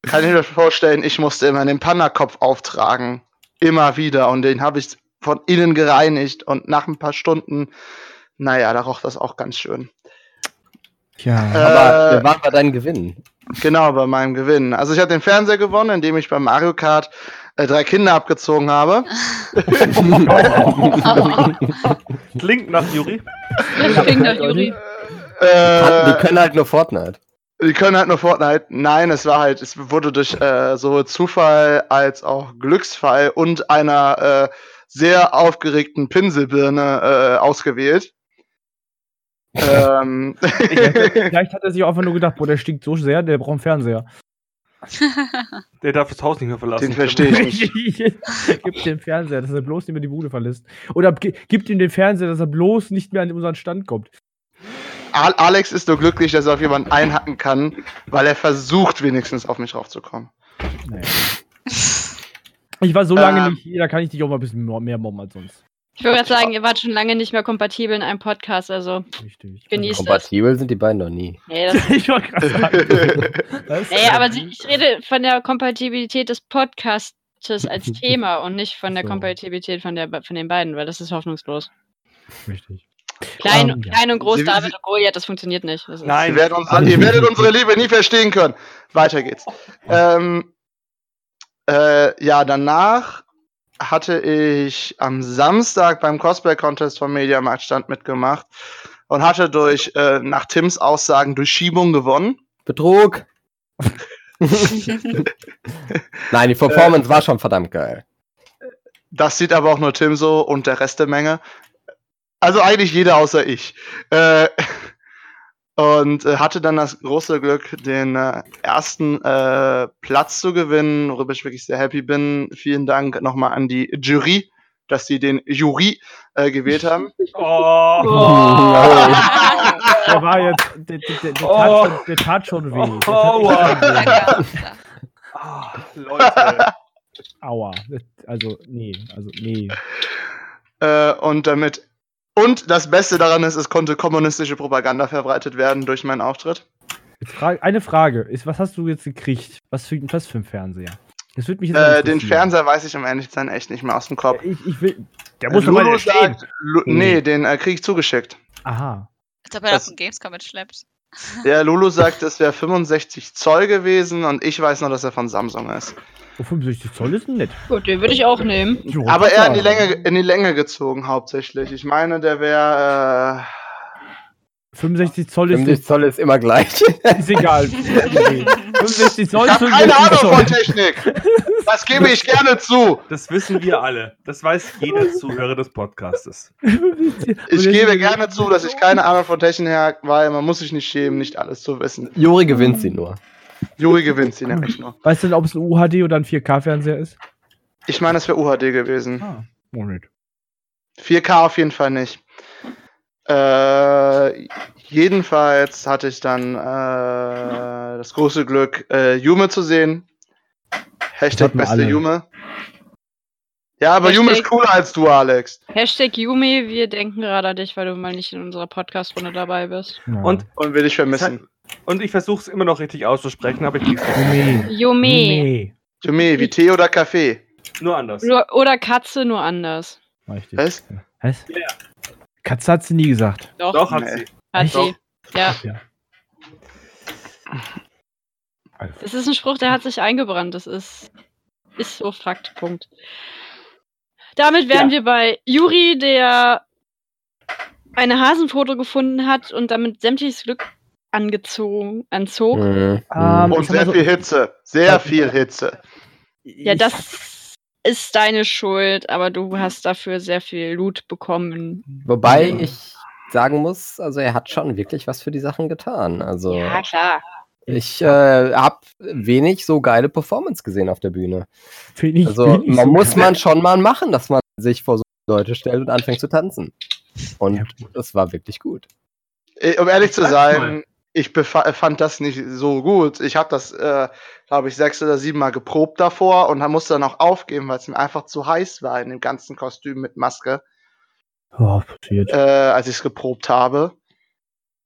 Kann ich mir vorstellen, ich musste immer den Panda-Kopf auftragen. Immer wieder. Und den habe ich von innen gereinigt. Und nach ein paar Stunden, naja, da roch das auch ganz schön. Ja, aber äh, wir waren bei deinem Gewinn. Genau, bei meinem Gewinn. Also ich habe den Fernseher gewonnen, indem ich beim Mario Kart äh, drei Kinder abgezogen habe. Klingt nach Juri. Klingt nach Juri. Äh, die können halt nur Fortnite. Die können halt nur Fortnite. Nein, es war halt, es wurde durch äh, sowohl Zufall als auch Glücksfall und einer äh, sehr aufgeregten Pinselbirne äh, ausgewählt. Ähm. Hätte, vielleicht hat er sich auch einfach nur gedacht, boah, der stinkt so sehr, der braucht einen Fernseher. Der darf das Haus nicht mehr verlassen. Den verstehe ich nicht. Gib dem Fernseher, dass er bloß nicht mehr die Bude verlässt. Oder g- gib ihm den Fernseher, dass er bloß nicht mehr an unseren Stand kommt. Alex ist nur glücklich, dass er auf jemanden einhacken kann, weil er versucht, wenigstens auf mich raufzukommen. Naja. Ich war so lange ähm. nicht hier, da kann ich dich auch mal ein bisschen mehr mobben als sonst. Ich würde gerade sagen, ihr wart schon lange nicht mehr kompatibel in einem Podcast, also richtig. Genießt kompatibel das. Kompatibel sind die beiden noch nie. Nee, das ich wollte gerade sagen. Nee, aber ich rede von der Kompatibilität des Podcastes als Thema und nicht von der so. Kompatibilität von, der, von den beiden, weil das ist hoffnungslos. Richtig. Klein, um, klein und groß, Sie, David und Goliath, das funktioniert nicht. Das nein, ihr werdet, uns, ihr werdet unsere Liebe nie verstehen können. Weiter geht's. Ähm, äh, ja, danach hatte ich am Samstag beim Cosplay-Contest vom Mediamarktstand mitgemacht und hatte durch, äh, nach Tims Aussagen, durch Schiebung gewonnen. Betrug! Nein, die Performance äh, war schon verdammt geil. Das sieht aber auch nur Tim so und der Rest der Menge. Also eigentlich jeder außer ich. Äh, und äh, hatte dann das große Glück, den äh, ersten äh, Platz zu gewinnen, worüber ich wirklich sehr happy bin. Vielen Dank nochmal an die Jury, dass sie den Jury äh, gewählt haben. Oh! oh. Der war jetzt, der, der, der, oh. tat, schon, der tat schon weh. Oh, aua. Oh, Leute. Aua. Also, nee, also, nee. Äh, und damit Und das Beste daran ist, es konnte kommunistische Propaganda verbreitet werden durch meinen Auftritt. Jetzt frage, eine Frage ist, was hast du jetzt gekriegt? Was für, was für ein Fernseher? Das wird mich jetzt äh, den Fernseher weiß ich am Ende dann echt nicht mehr aus dem Kopf. Ich, ich will, der muss Lulu mal sagt, Lu, nee, den äh, krieg ich zugeschickt. Aha. Als ob er das auf den Gamescom mitschleppt. Ja, Lulu sagt, das wäre fünfundsechzig Zoll gewesen und ich weiß noch, dass er von Samsung ist. Oh, fünfundsechzig Zoll ist nett. Gut, den würde ich auch nehmen. Jo, aber eher in die Länge, in die Länge gezogen hauptsächlich. Ich meine, der wäre äh fünfundsechzig Zoll ist fünfundsechzig Zoll ist immer gleich. Ist egal. fünfundsechzig Zoll, ich habe keine Ahnung von Technik. Das gebe ich gerne zu. Das wissen wir alle. Das weiß jeder Zuhörer des Podcastes. Ich gebe gerne zu, dass ich keine Ahnung von Technik habe, weil man muss sich nicht schämen, nicht alles zu wissen. Juri gewinnt sie nur. Juri gewinnt sie nämlich noch. Weißt du denn, ob es ein U H D oder ein vier K Fernseher ist? Ich meine, es wäre U H D gewesen. Ah, Moment. vier K auf jeden Fall nicht. Äh, jedenfalls hatte ich dann äh, das große Glück, äh, Jume zu sehen. Hashtag beste Jume. Ja, aber Hashtag Jume ist cooler als du, Alex. Hashtag Jume, wir denken gerade an dich, weil du mal nicht in unserer Podcast-Runde dabei bist. Ja. Und, und will dich vermissen. Und ich versuche es immer noch richtig auszusprechen, aber ich krieg's nicht. Jume. Jume, wie Tee oder Kaffee? Nur anders. Oder Katze, nur anders. Richtig. Was? Was? Yeah. Katze hat sie nie gesagt. Doch, Doch hat nee. sie. Hat sie. Ja. ja. Das ist ein Spruch, der hat sich eingebrannt. Das ist, ist so Fakt. Punkt. Damit wären ja. wir bei Juri, der eine Hasenfoto gefunden hat und damit sämtliches Glück angezogen, anzog. Mhm. Ähm, und sehr so, viel Hitze. Sehr viel Hitze. Ja, das ist deine Schuld, aber du hast dafür sehr viel Loot bekommen. Wobei ja. ich sagen muss, also er hat schon wirklich was für die Sachen getan. Also ja, klar. Ich äh, habe wenig so geile Performance gesehen auf der Bühne. Wenig, also wenig man so muss geil. man schon mal machen, dass man sich vor so Leute stellt und anfängt zu tanzen. Und ja. das war wirklich gut. Um ehrlich zu sein, ich bef- fand das nicht so gut. Ich habe das, äh, glaube ich, sechs oder sieben Mal geprobt davor und musste dann auch aufgeben, weil es mir einfach zu heiß war in dem ganzen Kostüm mit Maske. Oh, passiert. Äh, als ich es geprobt habe.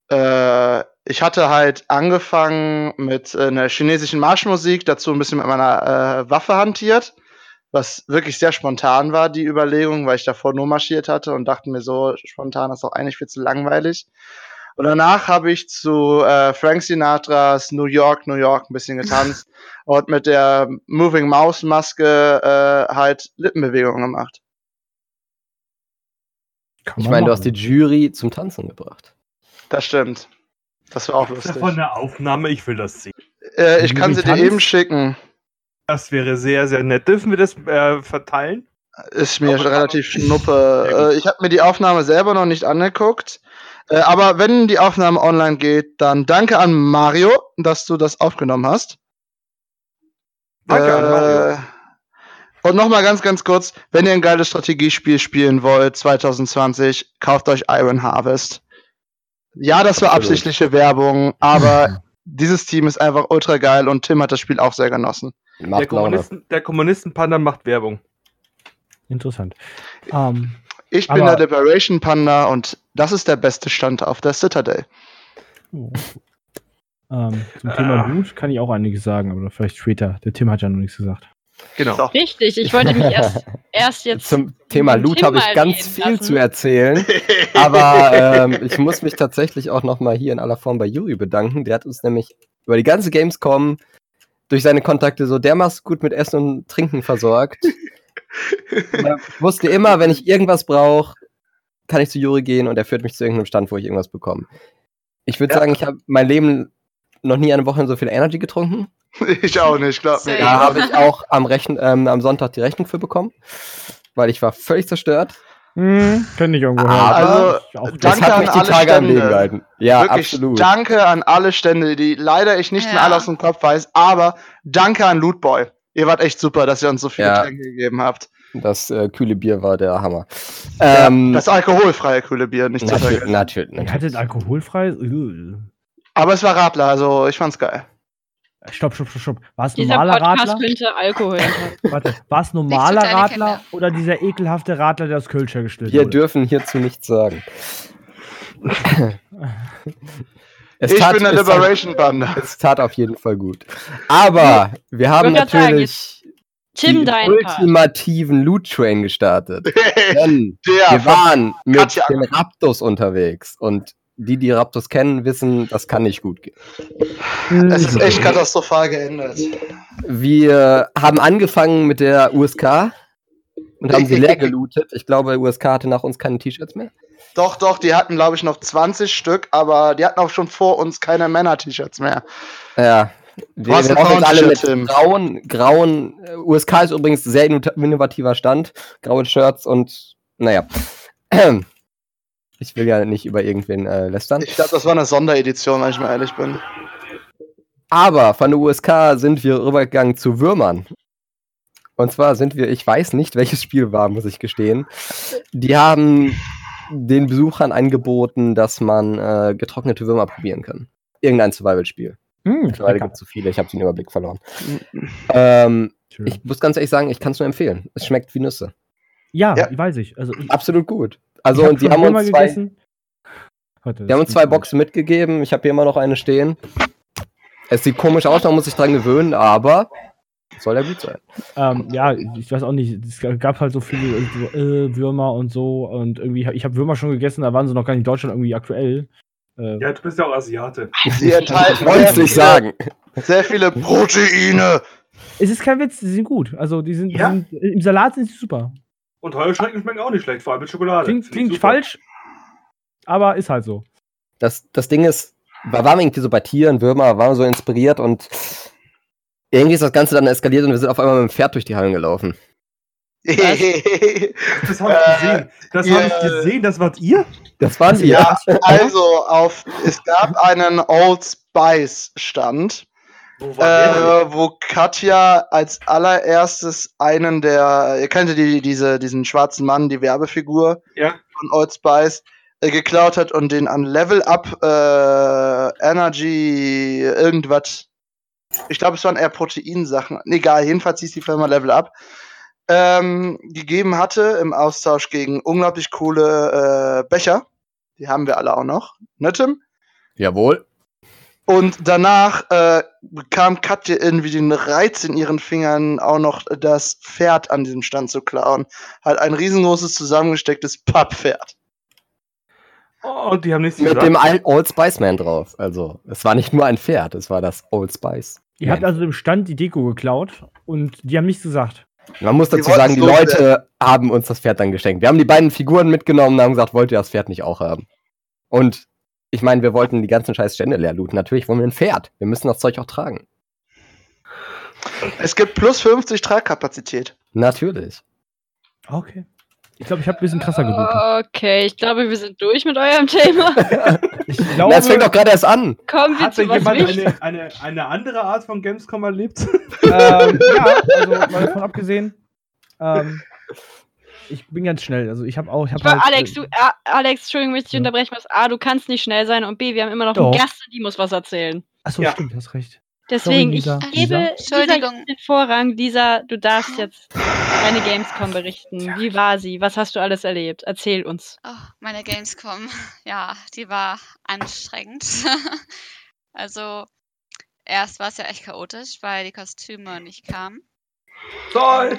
Äh, ich hatte halt angefangen mit äh, einer chinesischen Marschmusik, dazu ein bisschen mit meiner äh, Waffe hantiert, was wirklich sehr spontan war, die Überlegung, weil ich davor nur marschiert hatte und dachte mir so, spontan ist auch eigentlich viel zu langweilig. Und danach habe ich zu äh, Frank Sinatras New York, New York ein bisschen getanzt und mit der Moving Mouse Maske äh, halt Lippenbewegungen gemacht. Ich meine, du hast die Jury zum Tanzen gebracht. Das stimmt. Das war auch lustig. Von der Aufnahme, ich will das sehen. Äh, ich kann sie dir eben schicken. Das wäre sehr, sehr nett. Dürfen wir das äh, verteilen? Ist mir aber relativ schnuppe. Äh, ich habe mir die Aufnahme selber noch nicht angeguckt. Äh, aber wenn die Aufnahme online geht, dann danke an Mario, dass du das aufgenommen hast. Danke äh, an Mario. Und nochmal ganz, ganz kurz, wenn ihr ein geiles Strategiespiel spielen wollt, zwanzig zwanzig, kauft euch Iron Harvest. Ja, das war absichtliche Werbung, aber dieses Team ist einfach ultra geil und Tim hat das Spiel auch sehr genossen. Der, Kommunisten, der Kommunistenpanda macht Werbung. Interessant. Um, ich bin der Liberation Panda und das ist der beste Stand auf der Citadel. Oh. Um, zum Thema Blut kann ich auch einiges sagen, aber vielleicht später. Der Tim hat ja noch nichts gesagt. Genau. So. Richtig, ich wollte mich erst, erst jetzt... Zum Thema Loot habe ich ganz viel lassen. zu erzählen, aber ähm, ich muss mich tatsächlich auch nochmal hier in aller Form bei Yuri bedanken. Der hat uns nämlich über die ganze Gamescom durch seine Kontakte so dermaßen gut mit Essen und Trinken versorgt. Ich wusste immer, wenn ich irgendwas brauche, kann ich zu Yuri gehen und er führt mich zu irgendeinem Stand, wo ich irgendwas bekomme. Ich würde ja. sagen, ich habe mein Leben noch nie eine Woche so viel Energy getrunken. Ich auch nicht, glaub mir. Da habe ich auch am, Rechen, ähm, am Sonntag die Rechnung für bekommen, weil ich war völlig zerstört. Hm, könnte ich irgendwo hören. Aber also, das hat mich die Tage Stände. am Leben gehalten. Ja, wirklich, absolut. Danke an alle Stände, die leider ich nicht ja. mehr alle aus dem Kopf weiß, aber danke an Lootboy. Ihr wart echt super, dass ihr uns so viele ja. Tränke gegeben habt. Das äh, kühle Bier war der Hammer. Ja, ähm, das alkoholfreie kühle Bier, nicht zu vergessen. Natürlich, natürlich. Ihr hattet alkoholfrei? Aber es war Radler, also ich fand's geil. Stopp, stopp, stopp, stopp. War es normaler Radler? Alkohol. Warte, war es normaler Radler oder dieser ekelhafte Radler, der aus Kölsch hergestellt wurde? Wir dürfen hierzu nichts sagen. Es ich tat, bin der Liberation Band. Es tat auf jeden Fall gut. Aber wir haben natürlich Tim den ultimativen Loot Train gestartet. Denn wir waren mit Katja. den Raptors unterwegs und die, die Raptors kennen, wissen, das kann nicht gut gehen. Es ist echt katastrophal geändert. Wir haben angefangen mit der U S K und haben sie leer gelootet. Ich glaube, die U S K hatte nach uns keine T-Shirts mehr. Doch, doch, die hatten, glaube ich, noch zwanzig Stück, aber die hatten auch schon vor uns keine Männer-T-Shirts mehr. Ja. Wir haben jetzt alle mit grauen, grauen, U S K ist übrigens ein sehr innovativer Stand. Graue Shirts und, naja. Ich will ja nicht über irgendwen äh, lästern. Ich glaube, das war eine Sonderedition, wenn ich mal ehrlich bin. Aber von der U S K sind wir rübergegangen zu Würmern. Und zwar sind wir, ich weiß nicht, welches Spiel war, muss ich gestehen. Die haben den Besuchern angeboten, dass man äh, getrocknete Würmer probieren kann. Irgendein Survival-Spiel. Hm, leider gibt es zu viele, ich habe den Überblick verloren. ähm, ich muss ganz ehrlich sagen, ich kann es nur empfehlen. Es schmeckt wie Nüsse. Ja, ja. weiß ich. Also, ich Absolut gut. Also und die haben uns zwei, die haben uns zwei Boxen mitgegeben. Ich habe hier immer noch eine stehen. Es sieht komisch aus, da muss ich dran gewöhnen, aber soll ja gut sein. Ähm, ja, ich weiß auch nicht. Es gab halt so viele äh, Würmer und so und irgendwie ich habe Würmer schon gegessen, da waren sie noch gar nicht in Deutschland irgendwie aktuell. Äh, ja, du bist ja auch Asiate. Sie enthalten, wollt's nicht sagen, sehr viele Proteine. Es ist kein Witz, die sind gut. Also die sind, ja? die sind im Salat sind sie super. Und Heuschrecken schmecken auch nicht schlecht, vor allem mit Schokolade. Klingt, klingt falsch, aber ist halt so. Das, das Ding ist, wir waren irgendwie so bei Tieren, Würmer, waren so inspiriert und irgendwie ist das Ganze dann eskaliert und wir sind auf einmal mit dem Pferd durch die Hallen gelaufen. Das habe ich gesehen. Das habe ich gesehen. Das wart ihr? Das waren wir. Ja, also auf, es gab einen Old Spice Stand, wo, äh, wo Katja als allererstes einen der, ihr kennt die, diese, diesen schwarzen Mann, die Werbefigur ja. von Old Spice, äh, geklaut hat und den an Level Up äh, Energy irgendwas, ich glaube es waren eher Proteinsachen, egal, jedenfalls hieß die Firma Level Up, ähm, gegeben hatte im Austausch gegen unglaublich coole äh, Becher. Die haben wir alle auch noch. Ne, Tim? Jawohl. Und danach äh, bekam Katja irgendwie den Reiz in ihren Fingern, auch noch das Pferd an diesem Stand zu klauen. Halt ein riesengroßes, zusammengestecktes Papppferd. Oh, und die haben nichts mit gesagt. Dem alten Old Spice Man drauf. Also, es war nicht nur ein Pferd, es war das Old Spice. Ihr habt also im Stand die Deko geklaut und die haben nichts gesagt. Man muss dazu sagen, die Leute haben uns das Pferd dann geschenkt. Wir haben die beiden Figuren mitgenommen und haben gesagt, wollt ihr das Pferd nicht auch haben? Und ich meine, wir wollten die ganzen scheiß Stände leer looten. Natürlich wollen wir ein Pferd. Wir müssen das Zeug auch tragen. Es gibt plus fünfzig Tragkapazität. Natürlich. Okay. Ich glaube, ich habe ein bisschen krasser geboten. Okay, ich glaube, wir sind durch mit eurem Thema. Ich glaube, das fängt doch gerade erst an. Kommen wir Hat zu was eine, eine, eine andere Art von Gamescom erlebt? ähm, ja, also mal davon abgesehen. Ähm, Ich bin ganz schnell, also ich habe auch... Ich hab halt Alex, du, A- Alex, Entschuldigung, möchte ich ja. unterbrechen, was A, du kannst nicht schnell sein und B, wir haben immer noch Doch. einen Gast, die muss was erzählen. Achso, ja. stimmt, hast recht. Deswegen, Sorry, ich gebe Entschuldigung den Vorrang. Lisa, du darfst jetzt deine Gamescom berichten. Wie war sie? Was hast du alles erlebt? Erzähl uns. Oh, meine Gamescom, ja, die war anstrengend. Also, erst war es ja echt chaotisch, weil die Kostüme nicht kamen. Toll!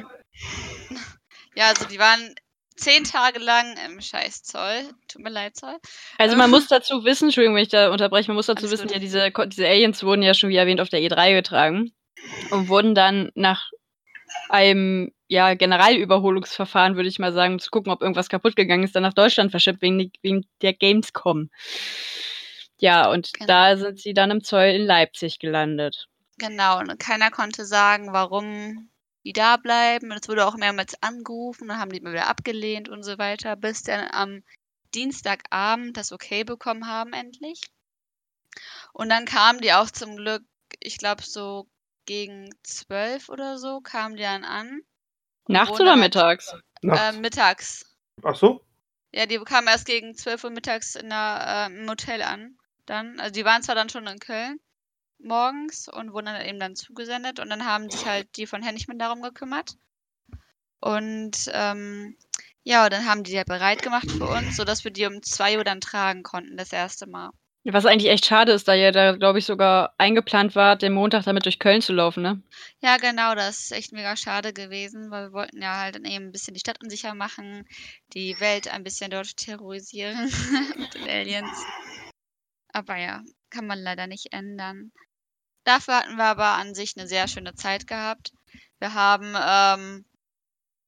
Ja, also die waren zehn Tage lang im scheiß Zoll. Tut mir leid, Zoll. Also man muss dazu wissen, Entschuldigung, wenn ich da unterbreche, man muss dazu Alles wissen, gut. ja diese, diese Aliens wurden ja schon, wie erwähnt, auf der E drei getragen und wurden dann nach einem ja, Generalüberholungsverfahren, würde ich mal sagen, um zu gucken, ob irgendwas kaputt gegangen ist, dann nach Deutschland verschippt, wegen, wegen der Gamescom. Ja, und genau. da sind sie dann im Zoll in Leipzig gelandet. Genau, und keiner konnte sagen, warum... die da bleiben. Das wurde auch mehrmals angerufen, dann haben die immer wieder abgelehnt und so weiter, bis dann am Dienstagabend das Okay bekommen haben endlich. Und dann kamen die auch zum Glück, ich glaube so gegen zwölf oder so, kamen die dann an. Nachts oder mittags? Äh, mittags. Ach so? Ja, die kamen erst gegen zwölf Uhr mittags in der, äh, im Hotel an. Dann, also die waren zwar dann schon in Köln, morgens und wurden dann eben dann zugesendet und dann haben sich halt die von Henchmen darum gekümmert und ähm, ja, dann haben die ja bereit gemacht für uns, sodass wir die um zwei Uhr dann tragen konnten, das erste Mal. Was eigentlich echt schade ist, da ihr da, glaube ich, sogar eingeplant wart, den Montag damit durch Köln zu laufen, ne? Ja, genau, das ist echt mega schade gewesen, weil wir wollten ja halt dann eben ein bisschen die Stadt unsicher machen, die Welt ein bisschen dort terrorisieren mit den Aliens. Aber ja, kann man leider nicht ändern. Dafür hatten wir aber an sich eine sehr schöne Zeit gehabt. Wir haben ähm,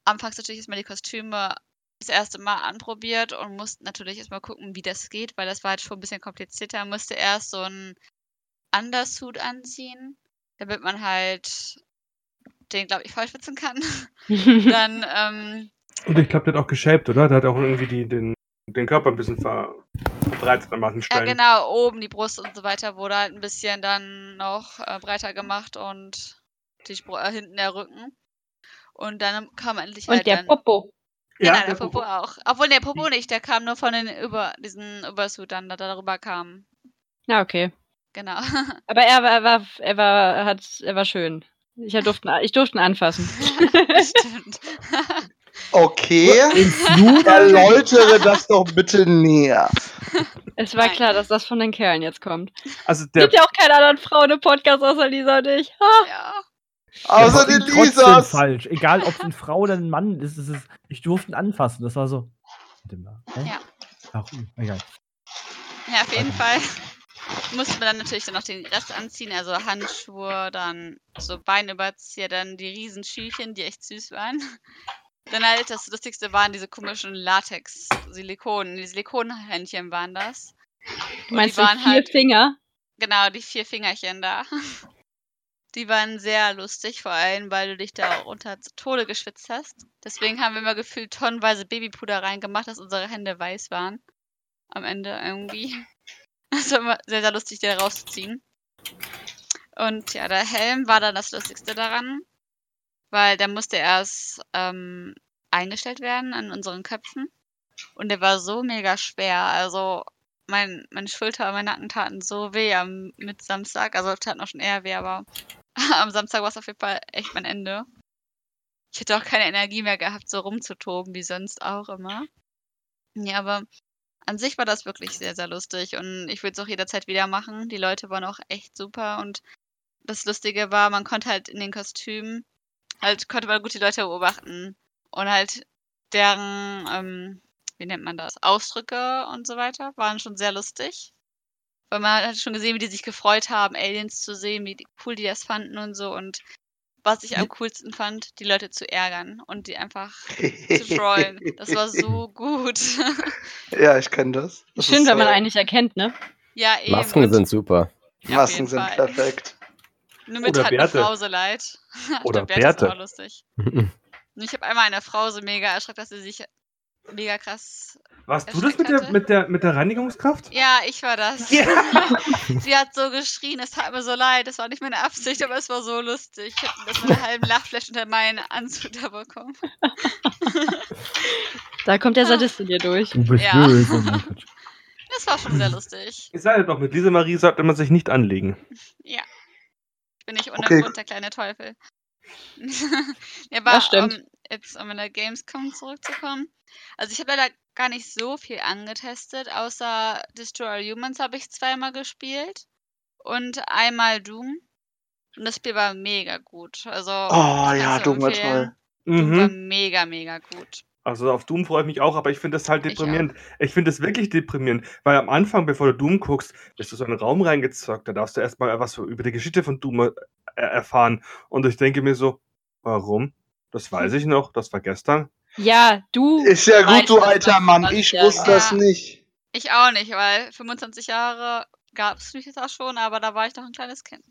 anfangs natürlich erstmal die Kostüme das erste Mal anprobiert und mussten natürlich erstmal gucken, wie das geht, weil das war halt schon ein bisschen komplizierter. Man musste erst so einen Undersuit anziehen, damit man halt den, glaube ich, vollschwitzen kann. Dann, ähm, und ich glaube, der hat auch geshaped, oder? Der hat auch irgendwie die, den, den Körper ein bisschen ver... breiter gemacht, ja, genau, oben die Brust und so weiter wurde halt ein bisschen dann noch äh, breiter gemacht und die Spr- äh, hinten der Rücken. Und dann kam endlich und halt der dann... Popo. Ja, genau, der, der Popo. Popo auch. Obwohl, der Popo nicht, der kam nur von den über diesen Übersuit dann, da darüber kam. Ja, okay. Genau. Aber er war, er war, er war, hat, er war schön. Ich durfte, ich durfte ihn anfassen. Stimmt. Okay, erläutere das doch bitte näher. Es war Nein. klar, dass das von den Kerlen jetzt kommt. Also der gibt ja auch keine anderen Frauen im Podcast außer Lisa und ich. Ha? Ja. Außer den Lisa. Falsch. Egal, ob es eine Frau oder ein Mann ist, ist es. Ich durfte ihn anfassen. Das war so. Ja. Ach, egal. Ja, auf jeden Fall mussten wir dann natürlich dann noch den Rest anziehen, also Handschuhe, dann so Beinüberzieher, dann die riesen Schüchchen, die echt süß waren. Dann halt das Lustigste waren diese komischen Latex-Silikonen. Die Silikonhändchen waren das. Du meinst die, waren die vier halt, Finger? Genau, die vier Fingerchen da. Die waren sehr lustig, vor allem, weil du dich da unter Tode geschwitzt hast. Deswegen haben wir immer gefühlt tonnenweise Babypuder reingemacht, dass unsere Hände weiß waren. Am Ende irgendwie. Das war immer sehr, sehr lustig, den rauszuziehen. Und ja, der Helm war dann das Lustigste daran. Weil der musste erst ähm, eingestellt werden an unseren Köpfen. Und der war so mega schwer. Also mein, meine Schulter und mein Nacken taten so weh am mit Samstag. Also taten auch schon eher weh, aber am Samstag war es auf jeden Fall echt mein Ende. Ich hätte auch keine Energie mehr gehabt, so rumzutoben, wie sonst auch immer. Ja, aber an sich war das wirklich sehr, sehr lustig. Und ich würde es auch jederzeit wieder machen. Die Leute waren auch echt super. Und das Lustige war, man konnte halt in den Kostümen, halt konnte man gut die Leute beobachten. Und halt deren, ähm, wie nennt man das, Ausdrücke und so weiter, waren schon sehr lustig. Weil man hat schon gesehen, wie die sich gefreut haben, Aliens zu sehen, wie cool die das fanden und so. Und was ich am coolsten fand, die Leute zu ärgern und die einfach zu trollen. Das war so gut. Ja, ich kenne das. das. Schön, wenn man äh... eigentlich erkennt, ne? Ja, eben. Masken und sind super. Ja, Masken sind Fall. perfekt. Nur mit halt einer Frause leid. Oder Bärte. Das war lustig. Ich habe einmal eine Frause mega erschreckt, dass sie sich mega krass. Warst du das mit der, mit, der, mit der Reinigungskraft? Ja, ich war das. Ja. Sie hat so geschrien, es tat mir so leid, das war nicht meine Absicht, aber es war so lustig. Ich habe das mit einem halben Lachflash unter meinen Anzug da bekommen. Da kommt der Sadist in dir durch. Du bist ja. Das war schon sehr lustig. Ich sage doch, mit Lise-Marie sollte man sich nicht anlegen. Ja. Ich bin nicht ohne okay. Grund der kleine Teufel. Ja, war, das stimmt. Um, jetzt, um in der Gamescom zurückzukommen. Also ich habe leider gar nicht so viel angetestet, außer Destroy All Humans habe ich zweimal gespielt und einmal Doom. Und das Spiel war mega gut. Also, oh ja, Doom war toll. Doom mhm. war mega, mega gut. Also auf Doom freue ich mich auch, aber ich finde das halt deprimierend. Ich, ich finde das wirklich deprimierend, weil am Anfang, bevor du Doom guckst, bist du so in einen Raum reingezockt, da darfst du erstmal was über die Geschichte von Doom er- erfahren. Und ich denke mir so, warum? Das weiß ich noch, das war gestern. Ja, du. Ist ja gut, du alter Mann, ich wusste das nicht. Ich auch nicht, weil fünfundzwanzig Jahre gab es mich da schon, aber da war ich noch ein kleines Kind.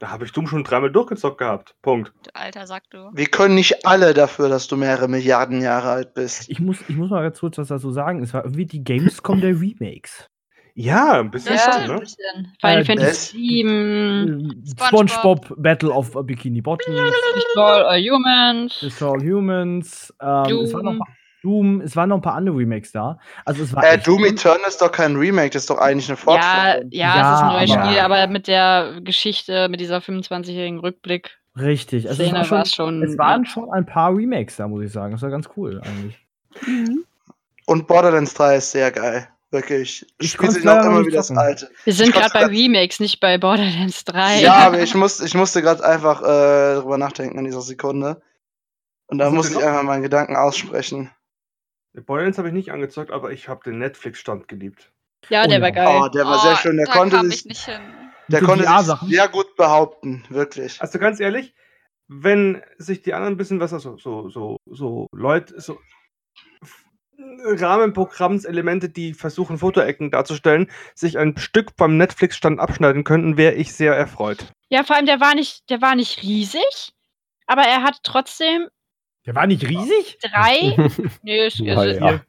Da habe ich Doom schon dreimal durchgezockt gehabt. Punkt. Du alter, sag du. Wir können nicht alle dafür, dass du mehrere Milliarden Jahre alt bist. Ich muss, ich muss mal ganz kurz was dazu sagen. Es war irgendwie die Gamescom der Remakes. Ja, ein bisschen ja, schon, ne? Bisschen. Final äh, Fantasy sieben. SpongeBob, SpongeBob, Battle of Bikini Bottom. Destroy All Humans. Destroy All Humans. Ähm, Doom. Es war noch Doom. Es waren noch ein paar andere Remakes da. Also es war äh, Doom Eternal ist doch kein Remake, das ist doch eigentlich eine Fortsetzung. Ja, ja, ja, es ist ein neues Spiel, aber mit der Geschichte, mit dieser fünfundzwanzigjährigen Rückblick. Richtig. Also es, war schon, schon, es waren schon ein paar Remakes da, muss ich sagen. Das war ganz cool eigentlich. Mhm. Und Borderlands drei ist sehr geil. Wirklich. Ich spiele sie noch immer wie das alte. Wir sind gerade bei Remakes, nicht bei Borderlands drei. Ja, aber ich, muss, ich musste gerade einfach äh, drüber nachdenken in dieser Sekunde. Und da musste ich einfach meinen Gedanken aussprechen. Borderlands habe ich nicht angezockt, aber ich habe den Netflix-Stand geliebt. Ja, der oh, ja. war geil. Oh, der war oh, sehr schön. Der da konnte sich, nicht hin. Der konnte sich sehr gut behaupten, wirklich. Also ganz ehrlich, wenn sich die anderen ein bisschen was so, so, so, so Leute, so Rahmenprogrammselemente, die versuchen, Fotoecken darzustellen, sich ein Stück beim Netflix-Stand abschneiden könnten, wäre ich sehr erfreut. Ja, vor allem, der war nicht, der war nicht riesig, aber er hat trotzdem. Der war nicht riesig? Drei? Nö, es ist ja.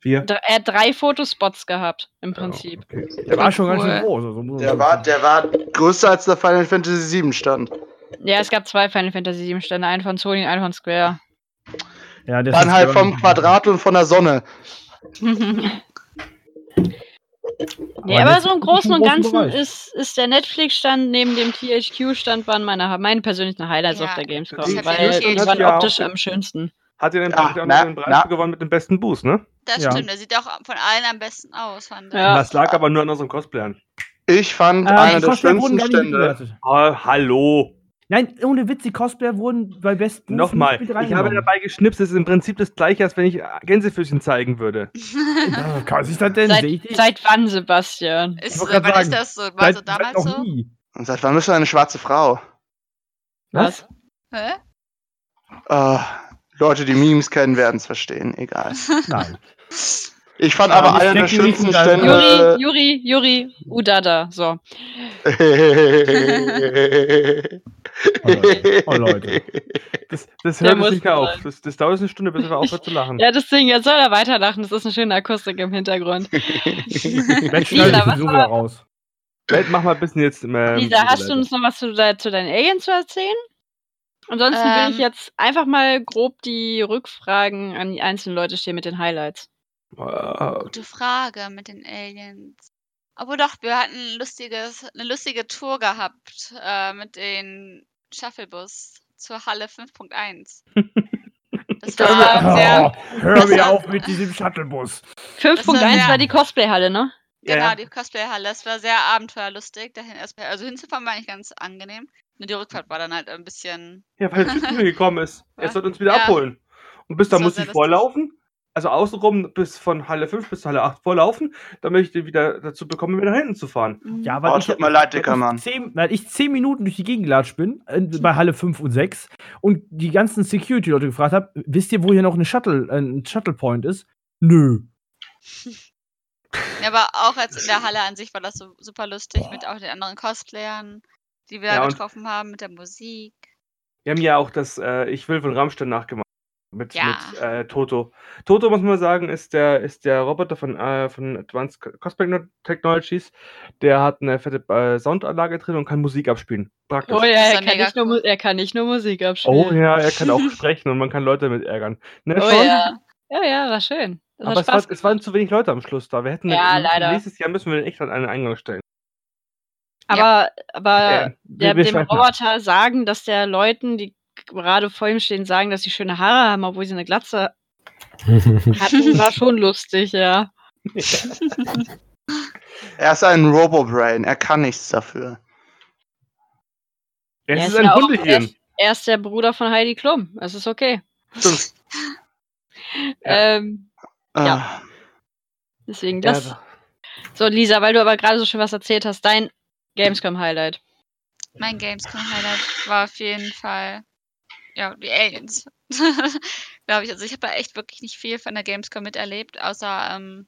Vier. Er hat drei Fotospots gehabt, im Prinzip. Oh, okay. Der war schon cool. Ganz schön groß. Also der, war, der war größer als der Final Fantasy sieben Stand. Ja, es gab zwei Final Fantasy sieben Stände, einen von Sony und einen von Square. Ja, das dann halt vom Quadrat und von der Sonne. Nee, aber, aber so im Großen und Ganzen ist, ist der Netflix-Stand neben dem T H Q-Stand waren meine, meine persönlichen Highlights ja. auf der Gamescom, die weil die waren ja optisch am schönsten. Hat ja den Preis na. gewonnen mit dem besten Boost, ne? Das ja. stimmt, der sieht auch von allen am besten aus, fand ja. ich. Das lag aber nur an unseren Cosplayern. Ich fand äh, einer der schönsten Stände. Oh, hallo. Nein, ohne Witz, die Cosplayer wurden bei Best Boost nochmal, ich habe dabei geschnipst, es ist im Prinzip das gleiche, als wenn ich Gänsefüßchen zeigen würde. Ja, kann ich das denn? Seit, seit wann, Sebastian? Ist, wann sagen, ist das so? War seit, so damals so? Nie. Und seit wann bist du eine schwarze Frau? Was? Was? Hä? Uh, Leute, die Memes kennen, werden es verstehen. Egal. Nein. Ich fand ja, aber alle der schönsten Stände. Yuri, Yuri, Yuri, Udada, so. Oh Leute, oh Leute. Das, das hört uns nicht auf. Das, das dauert eine Stunde, bis wir aufhören zu lachen. Ja, deswegen, jetzt soll er weiterlachen. Das ist eine schöne Akustik im Hintergrund. Mensch, schnell den Versuch wieder raus. Mach mal ein bisschen jetzt. Ähm, Lisa, hast du uns noch was zu, zu deinen Aliens zu erzählen? Ansonsten ähm, will ich jetzt einfach mal grob die Rückfragen an die einzelnen Leute stehen mit den Highlights. Wow. Gute Frage mit den Aliens. Obwohl doch, wir hatten ein lustiges, eine lustige Tour gehabt äh, mit dem Shuttlebus zur Halle fünf Punkt eins. Das war sehr... Oh, hör mir auf mit diesem Shuttlebus. fünf Punkt eins war, war die Cosplay-Halle, ne? Genau, ja, ja. Die Cosplay-Halle. Das war sehr abenteuerlustig. Dahin erst, also hinzufahren war eigentlich ganz angenehm. Nur die Rückfahrt war dann halt ein bisschen... Ja, weil der Typ gekommen ist. Er sollte uns wieder ja. abholen. Und bis da musste ich vorlaufen. Also außenrum bis von Halle fünf bis Halle acht vorlaufen, damit ich den wieder dazu bekomme, wieder nach hinten zu fahren. Ja, weil oh, ich, tut mir leid, Dicker, Mann. Zehn, weil ich zehn Minuten durch die Gegend gelatscht bin, bei Halle fünf und sechs, und die ganzen Security-Leute gefragt habe, wisst ihr, wo hier noch eine Shuttle, ein Shuttle-Point ist? Nö. Ja, aber auch jetzt in der Halle an sich war das so super lustig, boah, mit auch den anderen Cosplayern, die wir ja, getroffen haben, mit der Musik. Wir haben ja auch das äh, Ich will von Rammstein nachgemacht. Mit, ja. mit äh, Toto. Toto, muss man sagen, ist der, ist der Roboter von, äh, von Advanced Cosplay Technologies. Der hat eine fette äh, Soundanlage drin und kann Musik abspielen. Praktisch. Oh ja, er kann, nicht nur, er kann nicht nur Musik abspielen. Oh ja, er kann auch sprechen und man kann Leute damit ärgern. Ne, oh schon? Ja. Ja, ja, war schön. Das Aber war es, war, es waren zu wenig Leute am Schluss da. Wir hätten ja, leider. Nächstes Jahr müssen wir den echt an einen Eingang stellen. Aber, ja. aber ja. Der, dem Roboter nach. sagen, dass der Leuten, die gerade vor ihm stehen, sagen, dass sie schöne Haare haben, obwohl sie eine Glatze hatten, war schon lustig, ja. Er ist ein Robo-Brain, er kann nichts dafür. Er ist, er ist ein Hundehirn. Auch, er, er ist der Bruder von Heidi Klum, es ist okay. Stimmt. ähm, ja. ja. Deswegen das. Ja. So, Lisa, weil du aber gerade so schön was erzählt hast, dein Gamescom-Highlight. Mein Gamescom-Highlight war auf jeden Fall ja, die Aliens. Glaube ich. Also ich habe da echt wirklich nicht viel von der Gamescom miterlebt, außer ähm,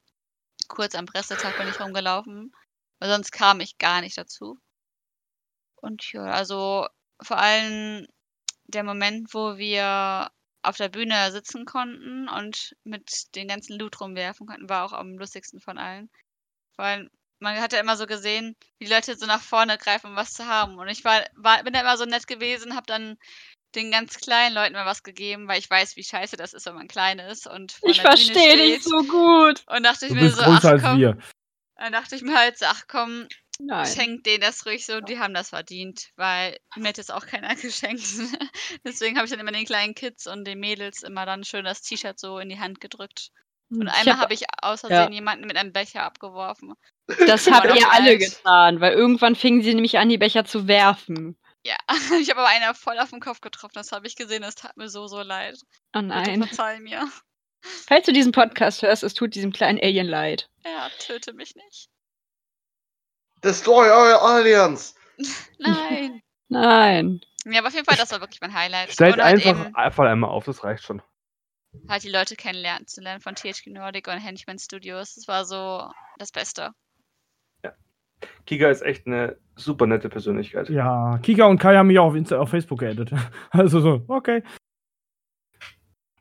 kurz am Pressetag bin ich rumgelaufen. Weil sonst kam ich gar nicht dazu. Und ja, also vor allem der Moment, wo wir auf der Bühne sitzen konnten und mit den ganzen Loot rumwerfen konnten, war auch am lustigsten von allen. Vor allem, man hat ja immer so gesehen, wie die Leute so nach vorne greifen, um was zu haben. Und ich war, war bin da immer so nett gewesen, habe dann den ganz kleinen Leuten mal was gegeben, weil ich weiß, wie scheiße das ist, wenn man klein ist. Und ich verstehe dich so gut. Und dachte ich mir so, ach komm. Dann dachte ich mir halt so, ach komm, schenkt denen das ruhig so, die haben das verdient, weil mir hat jetzt auch keiner geschenkt. Deswegen habe ich dann immer den kleinen Kids und den Mädels immer dann schön das T-Shirt so in die Hand gedrückt. Und einmal habe ich aus Versehen ja. jemanden mit einem Becher abgeworfen. Das habt ihr alle getan, weil irgendwann fingen sie nämlich an, die Becher zu werfen. Ja, ich habe aber einer voll auf den Kopf getroffen, das habe ich gesehen, das tat mir so, so leid. Oh nein. Bitte verzeih mir. Falls du diesen Podcast hörst, es tut diesem kleinen Alien leid. Ja, töte mich nicht. Destroy all Aliens! Nein. Nein. Ja, aber auf jeden Fall, das war wirklich mein Highlight. Stellt einfach einfach einmal auf, das reicht schon. Halt die Leute kennenlernen zu lernen von T H Q Nordic und Henchmen Studios, das war so das Beste. Kika ist echt eine super nette Persönlichkeit. Ja, Kika und Kai haben mich auch auf, Insta- auf Facebook geaddet. Also so, okay.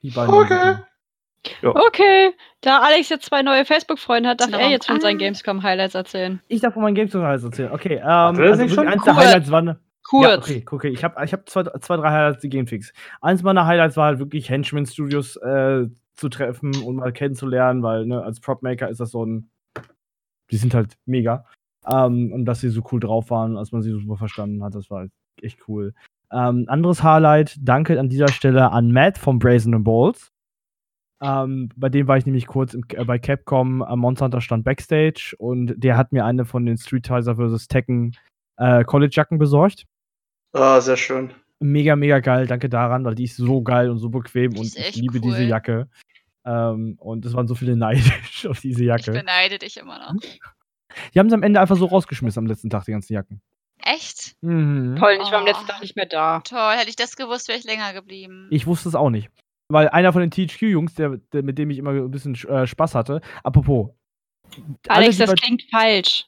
Die beiden. Okay. Okay, da Alex jetzt zwei neue Facebook-Freunde hat, darf er jetzt von seinen Gamescom-Highlights erzählen. Ich darf von meinen Gamescom-Highlights erzählen. Okay, ähm, also schon eins der Highlights war eine... Kurz. Ja, okay, okay, ich habe ich hab zwei, zwei, drei Highlights, die gehen fix. Eins meiner Highlights war halt wirklich Henchmen Studios äh, zu treffen und mal kennenzulernen, weil ne, als Prop-Maker ist das so ein... Die sind halt mega. Um, und dass sie so cool drauf waren, als man sie super verstanden hat, das war echt cool. Um, anderes Highlight, danke an dieser Stelle an Matt vom Brazen and Balls. Um, bei dem war ich nämlich kurz im, äh, bei Capcom am Monster Hunter stand Backstage und der hat mir eine von den Streetizer versus. Tekken äh, College-Jacken besorgt. Ah, oh, sehr schön. Mega, mega geil, danke daran, weil die ist so geil und so bequem und ich liebe cool. diese Jacke. Um, und es waren so viele neidisch auf diese Jacke. Ich beneide dich immer noch. Die haben sie am Ende einfach so rausgeschmissen am letzten Tag, die ganzen Jacken. Echt? Mhm. Toll, ich war am letzten Tag nicht mehr da. Toll, hätte ich das gewusst, wäre ich länger geblieben. Ich wusste es auch nicht. Weil einer von den T H Q-Jungs, der, der, mit dem ich immer ein bisschen äh, Spaß hatte, apropos. Alex, alle, das bei, klingt falsch.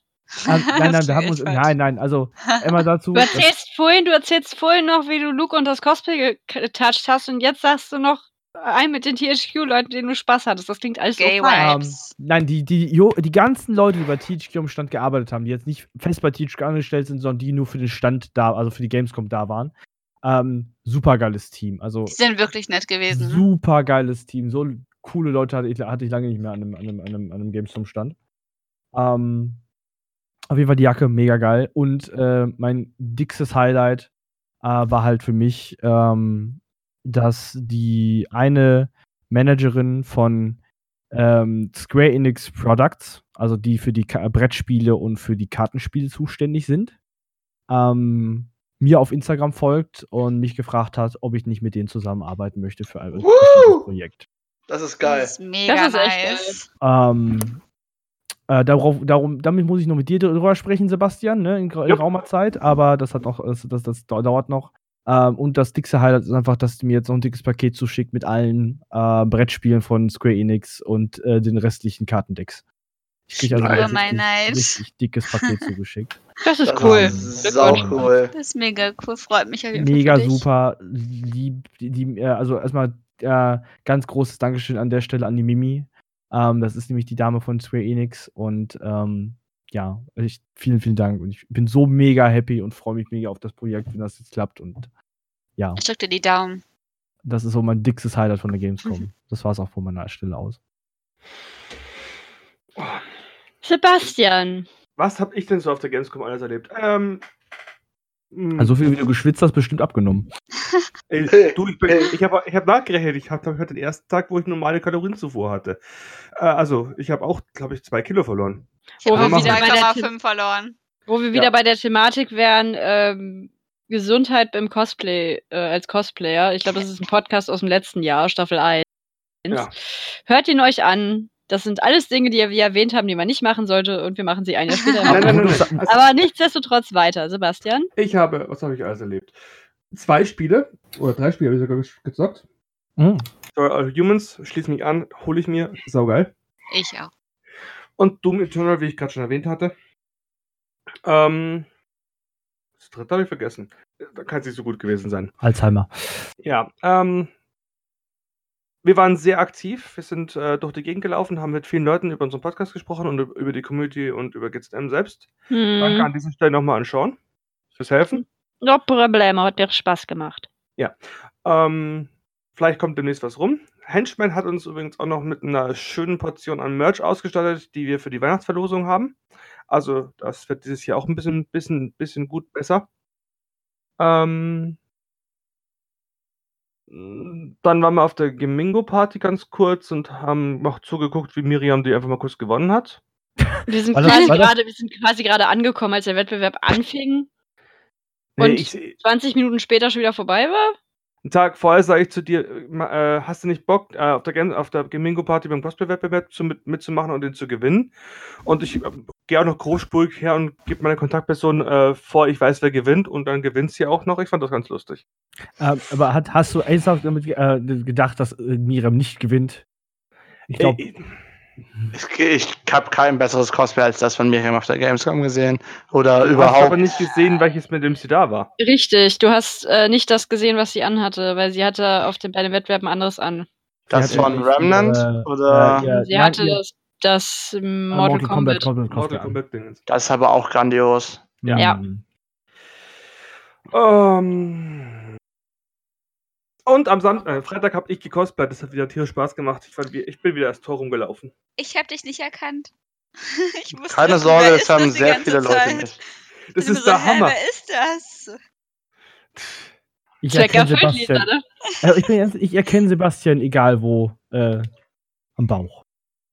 Nein, nein, wir haben uns, nein, nein, also immer dazu. Du erzählst, vorhin, du erzählst vorhin noch, wie du Luke und das Cosplay getoucht hast und jetzt sagst du noch ein mit den T H Q-Leuten, denen du Spaß hattest. Das klingt alles Gay so Vibes. Um, nein, die, die, jo, die ganzen Leute, die bei T H Q am Stand gearbeitet haben, die jetzt nicht fest bei T H Q angestellt sind, sondern die nur für den Stand da, also für die Gamescom da waren. Ähm, super geiles Team. Also, die sind wirklich nett gewesen. Super geiles Team. So coole Leute hatte ich, hatte ich lange nicht mehr an einem, an einem, an einem, an einem Gamescom-Stand. Ähm, auf jeden Fall die Jacke mega geil. Und äh, mein dickstes Highlight äh, war halt für mich, ähm, dass die eine Managerin von ähm, Square Enix Products, also die für die Ka- Brettspiele und für die Kartenspiele zuständig sind, ähm, mir auf Instagram folgt und mich gefragt hat, ob ich nicht mit denen zusammenarbeiten möchte für ein uh, Projekt. Das ist geil. Das ist mega das ist nice. Geil. Ähm, äh, darauf, darum, damit muss ich noch mit dir drüber sprechen, Sebastian, ne, in geraumer ja. Zeit, aber das hat noch, das, das, das dauert noch. Ähm, und das dickste Highlight ist einfach, dass du mir jetzt noch ein dickes Paket zuschickt mit allen äh, Brettspielen von Square Enix und äh, den restlichen Kartendecks. Ich krieg also ein richtig, richtig dickes Paket zugeschickt. Das ist cool. Das ist sau cool. Das ist mega cool, freut mich auf jeden Fall. Mega super. Lieb, die, die, also erstmal äh, ganz großes Dankeschön an der Stelle an die Mimi. Ähm, das ist nämlich die Dame von Square Enix und ähm, ja, ich, vielen, vielen Dank. Und ich bin so mega happy und freue mich mega auf das Projekt, wenn das jetzt klappt. Und ja. Ich drück dir die Daumen. Das ist so mein dickstes Highlight von der Gamescom. Mhm. Das war es auch von meiner Stelle aus. Sebastian. Was habe ich denn so auf der Gamescom alles erlebt? Ähm, also so viel, wie du geschwitzt hast, bestimmt abgenommen. Ey, du, ich bin, ich habe ich hab nachgerechnet. Ich habe hab den ersten Tag, wo ich normale Kalorienzufuhr hatte. Äh, also, ich habe auch, glaube ich, zwei Kilo verloren. Ich habe wieder zwei Komma fünf verloren. Wo wir wieder ja. bei der Thematik wären, ähm, Gesundheit beim Cosplay, äh, als Cosplayer. Ich glaube, das ist ein Podcast aus dem letzten Jahr, Staffel eins. Ja. Hört ihn euch an. Das sind alles Dinge, die wir erwähnt haben, die man nicht machen sollte, und wir machen sie ein Jahr später. nein, nein, nein, nein. Also, aber nichtsdestotrotz weiter, Sebastian. Ich habe, was habe ich alles erlebt? Zwei Spiele, oder drei Spiele habe ich sogar gezockt. Mm. Destroy All Humans, schließ mich an, hole ich mir, saugeil. Ich auch. Und Doom Eternal, wie ich gerade schon erwähnt hatte. Ähm, das dritte habe ich vergessen. Da kann es nicht so gut gewesen sein. Alzheimer. Ja, ähm, wir waren sehr aktiv. Wir sind äh, durch die Gegend gelaufen, haben mit vielen Leuten über unseren Podcast gesprochen und über die Community und über G Z M selbst. Hm. Danke an dieser Stelle nochmal an Sean fürs Helfen. No problem, hat mir Spaß gemacht. Ja, ähm, vielleicht kommt demnächst was rum. Henchmen hat uns übrigens auch noch mit einer schönen Portion an Merch ausgestattet, die wir für die Weihnachtsverlosung haben. Also das wird dieses Jahr auch ein bisschen, bisschen, bisschen gut besser. Ähm, dann waren wir auf der Gemingo-Party ganz kurz und haben noch zugeguckt, wie Miriam die einfach mal kurz gewonnen hat. Wir sind, das, quasi, gerade, wir sind quasi gerade angekommen, als der Wettbewerb anfing und nee, ich, zwanzig Minuten später schon wieder vorbei war. Einen Tag vorher sage ich zu dir, äh, hast du nicht Bock, äh, auf der, Gen- auf der Gemingo-Party beim Cosplay-Wettbewerb zu, mit, mitzumachen und den zu gewinnen? Und ich äh, gehe auch noch großspurig her und gebe meiner Kontaktperson äh, vor, ich weiß, wer gewinnt, und dann gewinnt sie auch noch. Ich fand das ganz lustig. Ähm, aber hat, hast du ernsthaft damit äh, gedacht, dass äh, Miriam nicht gewinnt? Ich glaube... Äh, Ich, ich habe kein besseres Cosplay als das von Miriam auf der Gamescom gesehen. Oder du überhaupt. Ich habe nicht gesehen, welches mit dem sie da war. Richtig, du hast äh, nicht das gesehen, was sie anhatte, weil sie hatte auf den, bei den Wettbewerben anderes an. Das von Remnant? Äh, oder? Äh, ja, sie hatte das, das Mortal, Mortal Kombat. Kombat, Kombat Mortal Kombat Ding. Das ist aber auch grandios. Ja. ja. Um, und am Sam- äh, Freitag habe ich gecosplayt, das hat wieder tierisch Spaß gemacht. Ich, fand, ich bin wieder das Tor rumgelaufen. Ich habe dich nicht erkannt. Ich wusste, keine Sorge, das haben das sehr viele Zeit. Leute nicht. Das ist so, der Hammer. Wer ist das? Ich erkenne Sebastian. Ne? Also ich, bin, ich erkenne Sebastian, egal wo, äh, am Bauch.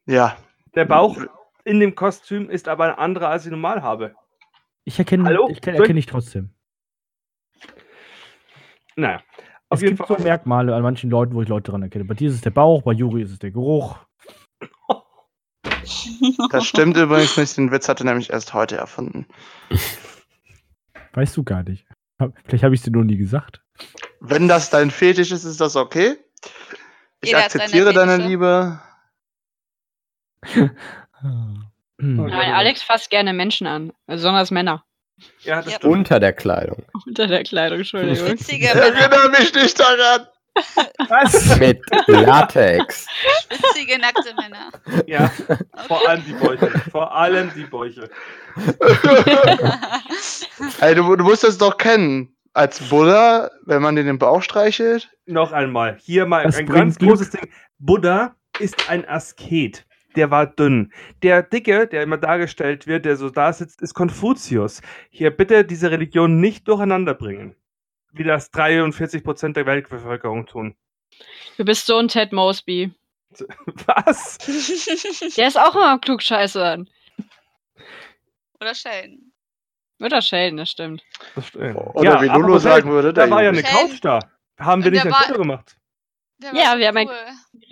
Ja. Der Bauch in dem Kostüm ist aber ein anderer, als ich normal habe. Ich erkenne, Hallo? Ich erkenne, erkenne ich trotzdem. Naja. Auf es jeden gibt Fall so Merkmale an manchen Leuten, wo ich Leute dran erkenne. Bei dir ist es der Bauch, bei Juri ist es der Geruch. Das stimmt übrigens nicht. Den Witz hatte nämlich erst heute erfunden. Weißt du gar nicht. Vielleicht habe ich es dir nur nie gesagt. Wenn das dein Fetisch ist, ist das okay. Ich Jeder akzeptiere deine Liebe. Nein, Alex fasst gerne Menschen an, besonders Männer. Ja, das ja. Unter der Kleidung. Unter der Kleidung, Entschuldigung. Ich erinnere mich nicht daran. Was? Mit Latex. Schwitzige, nackte Männer. Ja, okay. Vor allem die Bäuche. Vor allem die Bäuche. Ey, du, du musst das doch kennen. Als Buddha, wenn man dir den Bauch streichelt. Noch einmal. Hier mal das ein ganz Glück. Großes Ding. Buddha ist ein Asket. Der war dünn. Der Dicke, der immer dargestellt wird, der so da sitzt, ist Konfuzius. Hier bitte diese Religion nicht durcheinander bringen. Wie das dreiundvierzig Prozent der Weltbevölkerung tun. Du bist so ein Ted Mosby. Was? Der ist auch immer am Klugscheißern. Oder Sheldon. Oder Sheldon, das stimmt. Das stimmt. Oder ja, wie Lolo sagen Sheldon, würde. Da, da war ja eine Sheldon. Couch da. Haben wir nicht ein Foto gemacht. Ja, wir haben ein...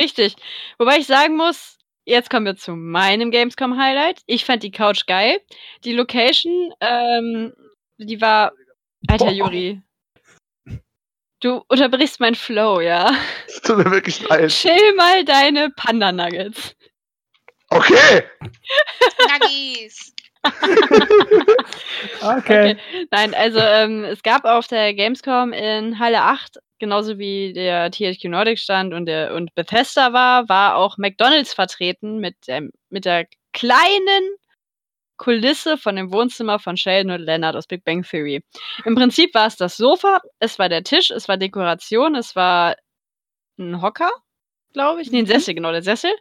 Richtig. Wobei ich sagen muss, jetzt kommen wir zu meinem Gamescom-Highlight. Ich fand die Couch geil. Die Location, ähm, die war... Alter, Boah. Juri. Du unterbrichst meinen Flow, ja. Das tut mir wirklich leid. Chill mal deine Panda-Nuggets. Okay. Nuggies. Okay. Okay. Nein, also ähm, es gab auf der Gamescom in Halle acht, genauso wie der T H Q Nordic stand und der und Bethesda war, war auch McDonald's vertreten mit der, mit der kleinen Kulisse von dem Wohnzimmer von Sheldon und Leonard aus Big Bang Theory. Im Prinzip war es das Sofa, es war der Tisch, es war Dekoration, es war ein Hocker, glaube ich. Nee, ein Sessel, genau, der Sessel.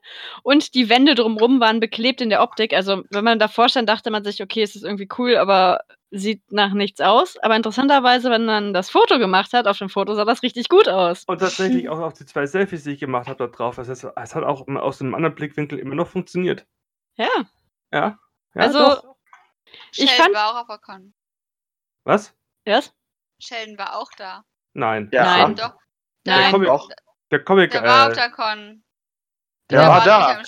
Und die Wände drumherum waren beklebt in der Optik. Also, wenn man davor stand, dachte man sich, okay, es ist irgendwie cool, aber sieht nach nichts aus. Aber interessanterweise, wenn man das Foto gemacht hat, auf dem Foto sah das richtig gut aus. Und tatsächlich auch auf die zwei Selfies, die ich gemacht habe, da drauf. Es hat auch aus einem anderen Blickwinkel immer noch funktioniert. Ja. Ja. Ja, also, doch. ich Sheldon fand... war auch auf der Con. Was? Was? Sheldon war auch da. Nein. Ja. Nein, doch. Nein. Der Comic, auch. Der, Comic, der äh, war auf der Con. Der, der war, war da.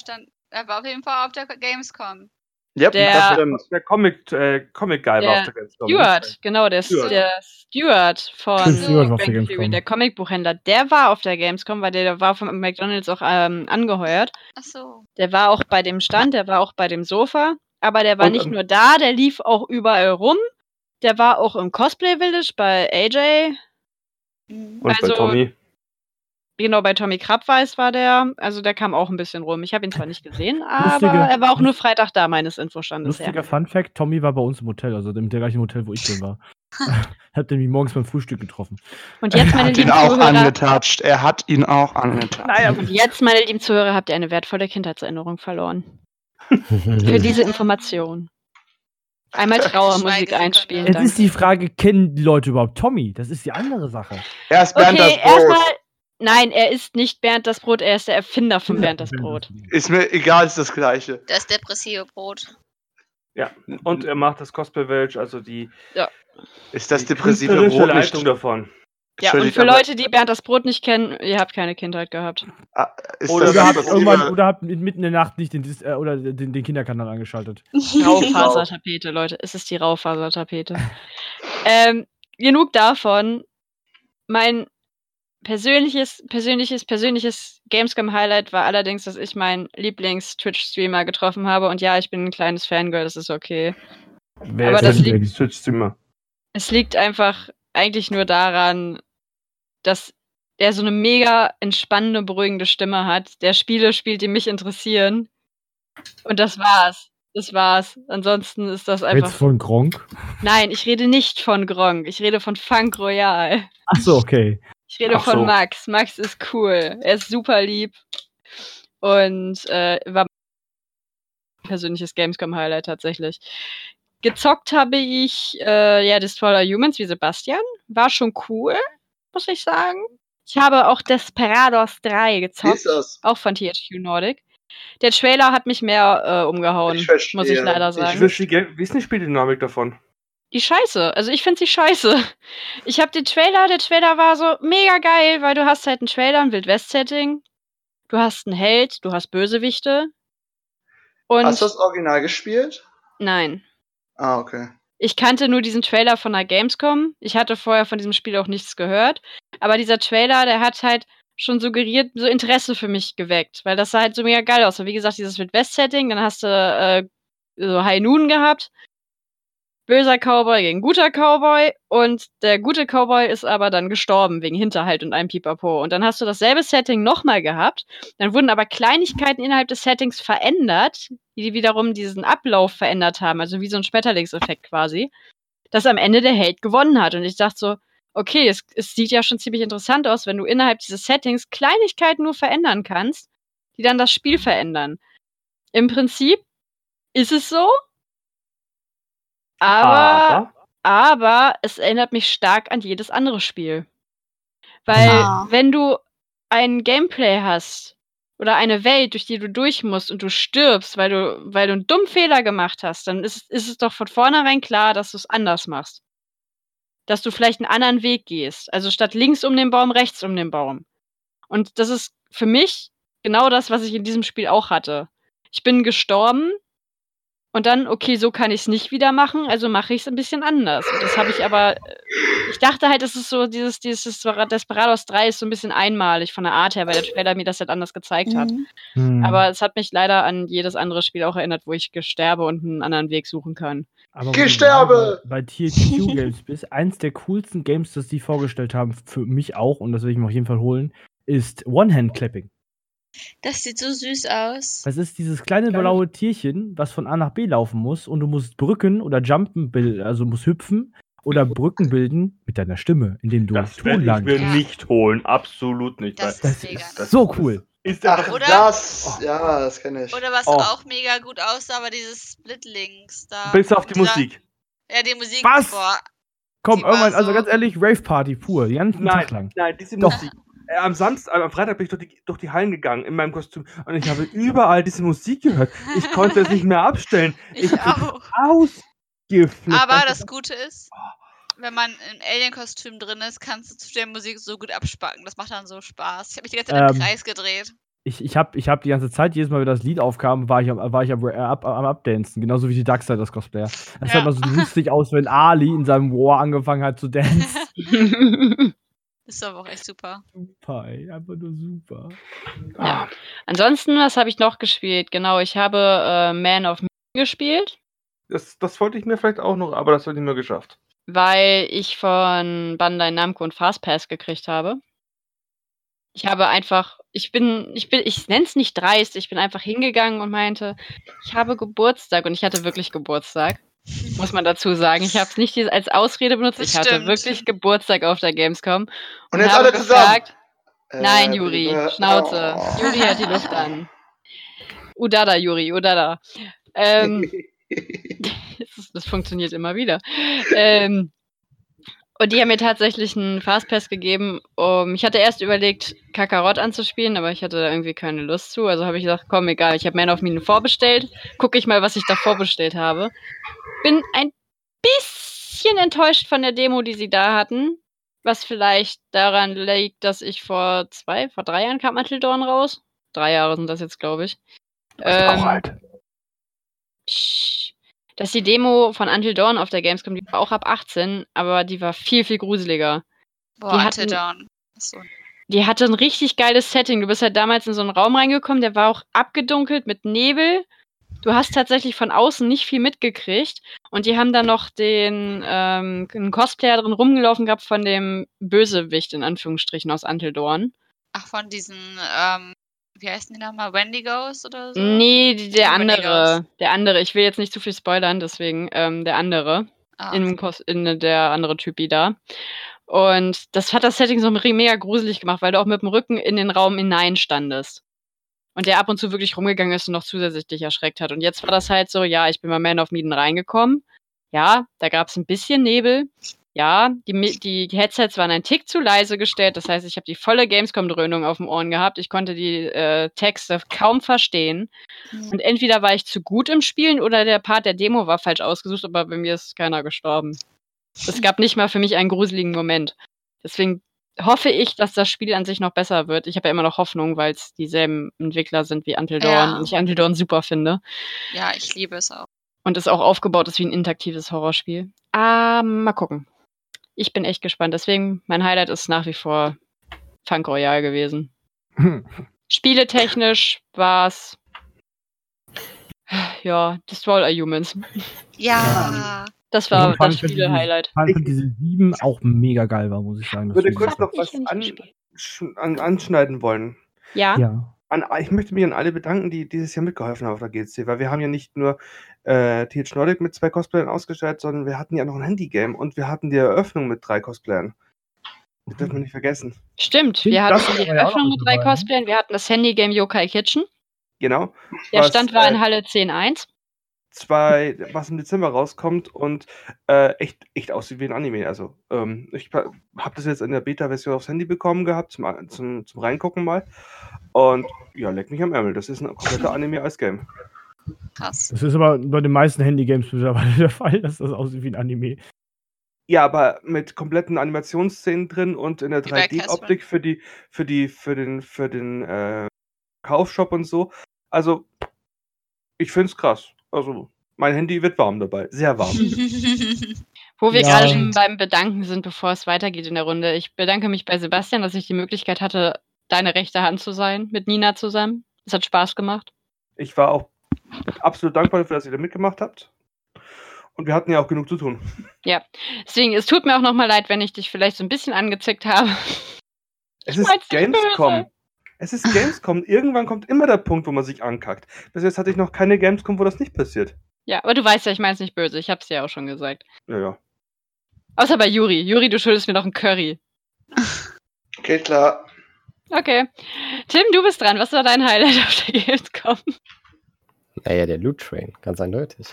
Er war auf jeden Fall auf der Gamescom. Yep, der der Comic, äh, Comic-Guy war auf der Gamescom. Stuart, genau, der Stuart, der Stuart von Stuart der, Gamescom. Der Comicbuchhändler, der war auf der Gamescom, weil der, der war von McDonald's auch ähm, angeheuert. Ach so. Der war auch bei dem Stand, der war auch bei dem Sofa. Aber der war und, nicht nur da, der lief auch überall rum. Der war auch im Cosplay Village bei A J. Und also, bei Tommy. Genau, bei Tommy Krabweis war der. Also der kam auch ein bisschen rum. Ich habe ihn zwar nicht gesehen, aber lustiger, er war auch nur Freitag da, meines Infostandes lustiger her. Lustiger Funfact, Tommy war bei uns im Hotel, also im gleichen Hotel, wo ich drin war. Hab den morgens beim Frühstück getroffen. Und jetzt, meine lieben Zuhörer... Er hat ihn auch angetatscht. Er hat ihn auch angetatscht. Naja, und jetzt, meine lieben Zuhörer, habt ihr eine wertvolle Kindheitserinnerung verloren. Für diese Information. Einmal Trauermusik einspielen. Jetzt ist die Frage, kennen die Leute überhaupt Tommy? Das ist die andere Sache. Er ist Bernd okay, das Brot. Mal, nein, er ist nicht Bernd das Brot, er ist der Erfinder von Bernd das Brot. Ist mir egal, ist das Gleiche. Das depressive Brot. Ja, und er macht das Cosplay Village, also die... Ja. Ist das die depressive Brot nicht davon? Ja, und für Leute, die Bernd das Brot nicht kennen, ihr habt keine Kindheit gehabt. Ah, oder, habt irgendwann, oder habt mitten in der Nacht nicht den, Dis- äh, oder den, den Kinderkanal angeschaltet. Raufasertapete, Leute. Es ist die Raufasertapete. ähm, genug davon. Mein persönliches, persönliches, persönliches Gamescom-Highlight war allerdings, dass ich meinen Lieblings-Twitch-Streamer getroffen habe. Und ja, ich bin ein kleines Fangirl, das ist okay. Wer Aber ist denn der Twitch-Streamer? Es liegt einfach eigentlich nur daran, dass er so eine mega entspannende, beruhigende Stimme hat, der Spiele spielt, die mich interessieren. Und das war's. Das war's. Ansonsten ist das einfach... Jetzt von Gronkh? Nein, ich rede nicht von Gronkh. Ich rede von Funk Royale. Ach so, okay. Ich rede Ach von so. Max. Max ist cool. Er ist super lieb. Und äh, war mein persönliches Gamescom-Highlight tatsächlich. Gezockt habe ich äh, ja, Destroy All Humans wie Sebastian. War schon cool, muss ich sagen. Ich habe auch Desperados drei gezockt. Jesus. Auch von T H Q Nordic. Der Trailer hat mich mehr äh, umgehauen, ich muss ich leider sagen. Ich verstehe, wie ist die Spieldynamik davon? Die Scheiße. Also ich finde sie scheiße. Ich habe den Trailer, der Trailer war so mega geil, weil du hast halt einen Trailer, ein Wild-West-Setting. Du hast einen Held, du hast Bösewichte. Und hast du das Original gespielt? Nein. Ah, okay. Ich kannte nur diesen Trailer von der Gamescom. Ich hatte vorher von diesem Spiel auch nichts gehört. Aber dieser Trailer, der hat halt schon suggeriert, so Interesse für mich geweckt. Weil das sah halt so mega geil aus. Und wie gesagt, dieses Wild-West-Setting, dann hast du äh, so High Noon gehabt. Böser Cowboy gegen guter Cowboy, und der gute Cowboy ist aber dann gestorben wegen Hinterhalt und einem Pipapo. Und dann hast du dasselbe Setting nochmal gehabt, dann wurden aber Kleinigkeiten innerhalb des Settings verändert, die wiederum diesen Ablauf verändert haben, also wie so ein Schmetterlingseffekt quasi, dass am Ende der Held gewonnen hat. Und ich dachte so, okay, es, es sieht ja schon ziemlich interessant aus, wenn du innerhalb dieses Settings Kleinigkeiten nur verändern kannst, die dann das Spiel verändern. Im Prinzip ist es so, Aber, aber es erinnert mich stark an jedes andere Spiel. Weil, ja. wenn du ein Gameplay hast oder eine Welt, durch die du durch musst und du stirbst, weil du, weil du einen dummen Fehler gemacht hast, dann ist, ist es doch von vornherein klar, dass du es anders machst. Dass du vielleicht einen anderen Weg gehst. Also statt links um den Baum, rechts um den Baum. Und das ist für mich genau das, was ich in diesem Spiel auch hatte. Ich bin gestorben. Und dann, okay, so kann ich es nicht wieder machen, also mache ich es ein bisschen anders. Und das habe ich aber, ich dachte halt, es ist so, dieses, dieses Desperados drei ist so ein bisschen einmalig von der Art her, weil der Trailer mir das halt anders gezeigt hat. Mhm. Aber es hat mich leider an jedes andere Spiel auch erinnert, wo ich sterbe und einen anderen Weg suchen kann. Aber Gesterbe! Bei T H Q Games bist, eins der coolsten Games, das die vorgestellt haben, für mich auch, und das will ich mir auf jeden Fall holen, ist One-Hand-Clapping. Das sieht so süß aus. Das ist dieses kleine blaue Tierchen, was von A nach B laufen muss, und du musst Brücken oder Jumpen bilden, also musst hüpfen oder Brücken bilden mit deiner Stimme, indem du das Ton langst. Das werde ich mir nicht holen, absolut nicht. Das, das ist, ist das so cool. Ist das, Ach, oder, das oh. Ja, das kenne ich. Oder was oh. auch mega gut aussah, aber dieses Split-Links da. Bis auf die dieser, Musik. Ja, die Musik. Was? Boah, Komm, irgendwann, so also ganz ehrlich, Rave-Party pur, die ganzen nein, Tag lang. Nein, diese Doch. Musik. Am Samstag, am Freitag bin ich durch die, durch die Hallen gegangen in meinem Kostüm und ich habe überall diese Musik gehört. Ich konnte es nicht mehr abstellen. Ich, ich auch. Ausgeflippt. Aber das Gute ist, wenn man im Alien-Kostüm drin ist, kannst du zu der Musik so gut abspacken. Das macht dann so Spaß. Ich habe mich die ganze Zeit ähm, im Kreis gedreht. Ich, ich habe ich hab die ganze Zeit, jedes Mal, wenn das Lied aufkam, war ich am, war ich am, ab, am Abdancen. Genauso wie die Darksiders Cosplayer. Das ja. sah mal so lustig aus, wenn Ali in seinem War angefangen hat zu dancen. Ist aber auch echt super. Super, ey, einfach nur super. Ah. Ja. Ansonsten, was habe ich noch gespielt? Genau, ich habe äh, Man of Medan gespielt. Das, das wollte ich mir vielleicht auch noch, aber das habe ich mir geschafft. Weil ich von Bandai Namco und Fastpass gekriegt habe. Ich habe einfach, ich bin, ich bin, ich nenne es nicht dreist, ich bin einfach hingegangen und meinte, ich habe Geburtstag, und ich hatte wirklich Geburtstag. Muss man dazu sagen. Ich habe es nicht als Ausrede benutzt. Ich hatte wirklich Geburtstag auf der Gamescom. Und, und jetzt alle zusammen. Nein, äh, Juri, äh, Schnauze. Oh. Juri hat die Luft an. Udada, Juri, Udada. Ähm, das, das funktioniert immer wieder. Ähm, und die haben mir tatsächlich einen Fastpass gegeben. Um, ich hatte erst überlegt, Kakarot anzuspielen, aber ich hatte da irgendwie keine Lust zu. Also habe ich gesagt, komm, egal, ich habe Man of Medan vorbestellt. Gucke ich mal, was ich da vorbestellt habe. Bin ein bisschen enttäuscht von der Demo, die sie da hatten, was vielleicht daran liegt, dass ich vor zwei, vor drei Jahren kam Until Dawn raus. Drei Jahre sind das jetzt, glaube ich. Ähm, auch alt. Dass die Demo von Until Dawn auf der Gamescom, die war auch ab achtzehn, aber die war viel, viel gruseliger. Boah, die hatten, Until Dawn. Achso. Die hatte ein richtig geiles Setting. Du bist halt damals in so einen Raum reingekommen, der war auch abgedunkelt mit Nebel. Du hast tatsächlich von außen nicht viel mitgekriegt, und die haben dann noch den ähm, einen Cosplayer drin rumgelaufen gehabt von dem Bösewicht, in Anführungsstrichen, aus Until Dawn. Ach, von diesen, ähm, wie heißen die nochmal, Wendigos oder so? Nee, die, der andere, Wendigos. der andere, ich will jetzt nicht zu viel spoilern, deswegen, ähm, der andere, ah, okay. in, Kos- in der andere Typi da. Und das hat das Setting so mega gruselig gemacht, weil du auch mit dem Rücken in den Raum hinein standest. Und der ab und zu wirklich rumgegangen ist und noch zusätzlich dich erschreckt hat. Und jetzt war das halt so, ja, ich bin bei Man of Medan reingekommen. Ja, da gab es ein bisschen Nebel. Ja, die, die Headsets waren ein Tick zu leise gestellt. Das heißt, ich habe die volle Gamescom-Dröhnung auf den Ohren gehabt. Ich konnte die äh, Texte kaum verstehen. Mhm. Und entweder war ich zu gut im Spielen oder der Part der Demo war falsch ausgesucht, aber bei mir ist keiner gestorben. Es gab nicht mal für mich einen gruseligen Moment. Deswegen hoffe ich, dass das Spiel an sich noch besser wird. Ich habe ja immer noch Hoffnung, weil es dieselben Entwickler sind wie Until Dawn, ja. Und ich Until Dawn super finde. Ja, ich liebe es auch. Und es auch aufgebaut ist wie ein interaktives Horrorspiel. Ah, mal gucken. Ich bin echt gespannt. Deswegen, mein Highlight ist nach wie vor Funk Royale gewesen. Spieletechnisch war es ja, Destroy All Humans. Ja. Das war das Spiele-Highlight. Final Fantasy sieben auch mega geil war, muss ich sagen. Ich würde kurz noch was an, an, anschneiden wollen. Ja. ja. An, ich möchte mich an alle bedanken, die dieses Jahr mitgeholfen haben auf der G C, weil wir haben ja nicht nur äh, T H Q Nordic mit zwei Cosplayern ausgestattet, sondern wir hatten ja noch ein Handy-Game und wir hatten die Eröffnung mit drei Cosplayern. Das dürfen wir nicht vergessen. Stimmt, wir hatten das die Eröffnung mit drei Cosplayern, wir hatten das Handy-Game Yokai Kitchen. Genau. Der was, Stand war in Halle zehn eins. Zwei, was im Dezember rauskommt und äh, echt, echt aussieht wie ein Anime. Also ähm, ich habe das jetzt in der Beta-Version aufs Handy bekommen gehabt, zum, zum, zum Reingucken mal. Und ja, leck mich am Ärmel. Das ist ein kompletter Anime als Game. Krass. Das ist aber bei den meisten Handy-Games mittlerweile der Fall, dass das aussieht wie ein Anime. Ja, aber mit kompletten Animationsszenen drin und in der drei D-Optik für die, für die, für den, für den äh, Kaufshop und so. Also, ich find's krass. Also, mein Handy wird warm dabei. Sehr warm. Wo wir ja. gerade schon beim Bedanken sind, bevor es weitergeht in der Runde. Ich bedanke mich bei Sebastian, dass ich die Möglichkeit hatte, deine rechte Hand zu sein, mit Nina zusammen. Es hat Spaß gemacht. Ich war auch absolut dankbar dafür, dass ihr da mitgemacht habt. Und wir hatten ja auch genug zu tun. Ja, deswegen, es tut mir auch nochmal leid, wenn ich dich vielleicht so ein bisschen angezickt habe. Es ist Gamescom. Es ist Gamescom. Irgendwann kommt immer der Punkt, wo man sich ankackt. Bis jetzt hatte ich noch keine Gamescom, wo das nicht passiert. Ja, aber du weißt ja, ich meine es nicht böse. Ich hab's dir ja auch schon gesagt. Ja, ja. Außer bei Juri. Juri, du schuldest mir noch ein Curry. Geht klar. Okay. Tim, du bist dran. Was war dein Highlight auf der Gamescom? Naja, der Loot Train. Ganz eindeutig.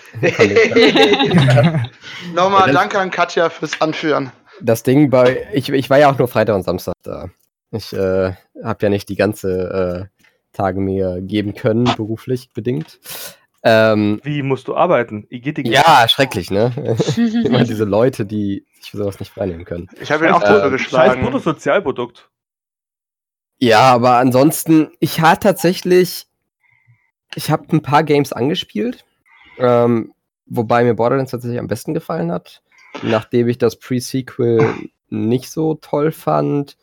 Nochmal danke an Katja fürs Anführen. Das Ding bei... Ich, ich war ja auch nur Freitag und Samstag da. Ich äh, habe ja nicht die ganze äh, Tage mir geben können, beruflich bedingt. Ähm, Wie musst du arbeiten? Ja, schrecklich, ne? Immer diese Leute, die sich für sowas nicht freinehmen können. Ich habe ihn auch drüber äh, geschlagen. Scheiß Bruttosozialprodukt. Ja, aber ansonsten, ich habe tatsächlich, ich habe ein paar Games angespielt, ähm, wobei mir Borderlands tatsächlich am besten gefallen hat. Nachdem ich das Pre-Sequel nicht so toll fand,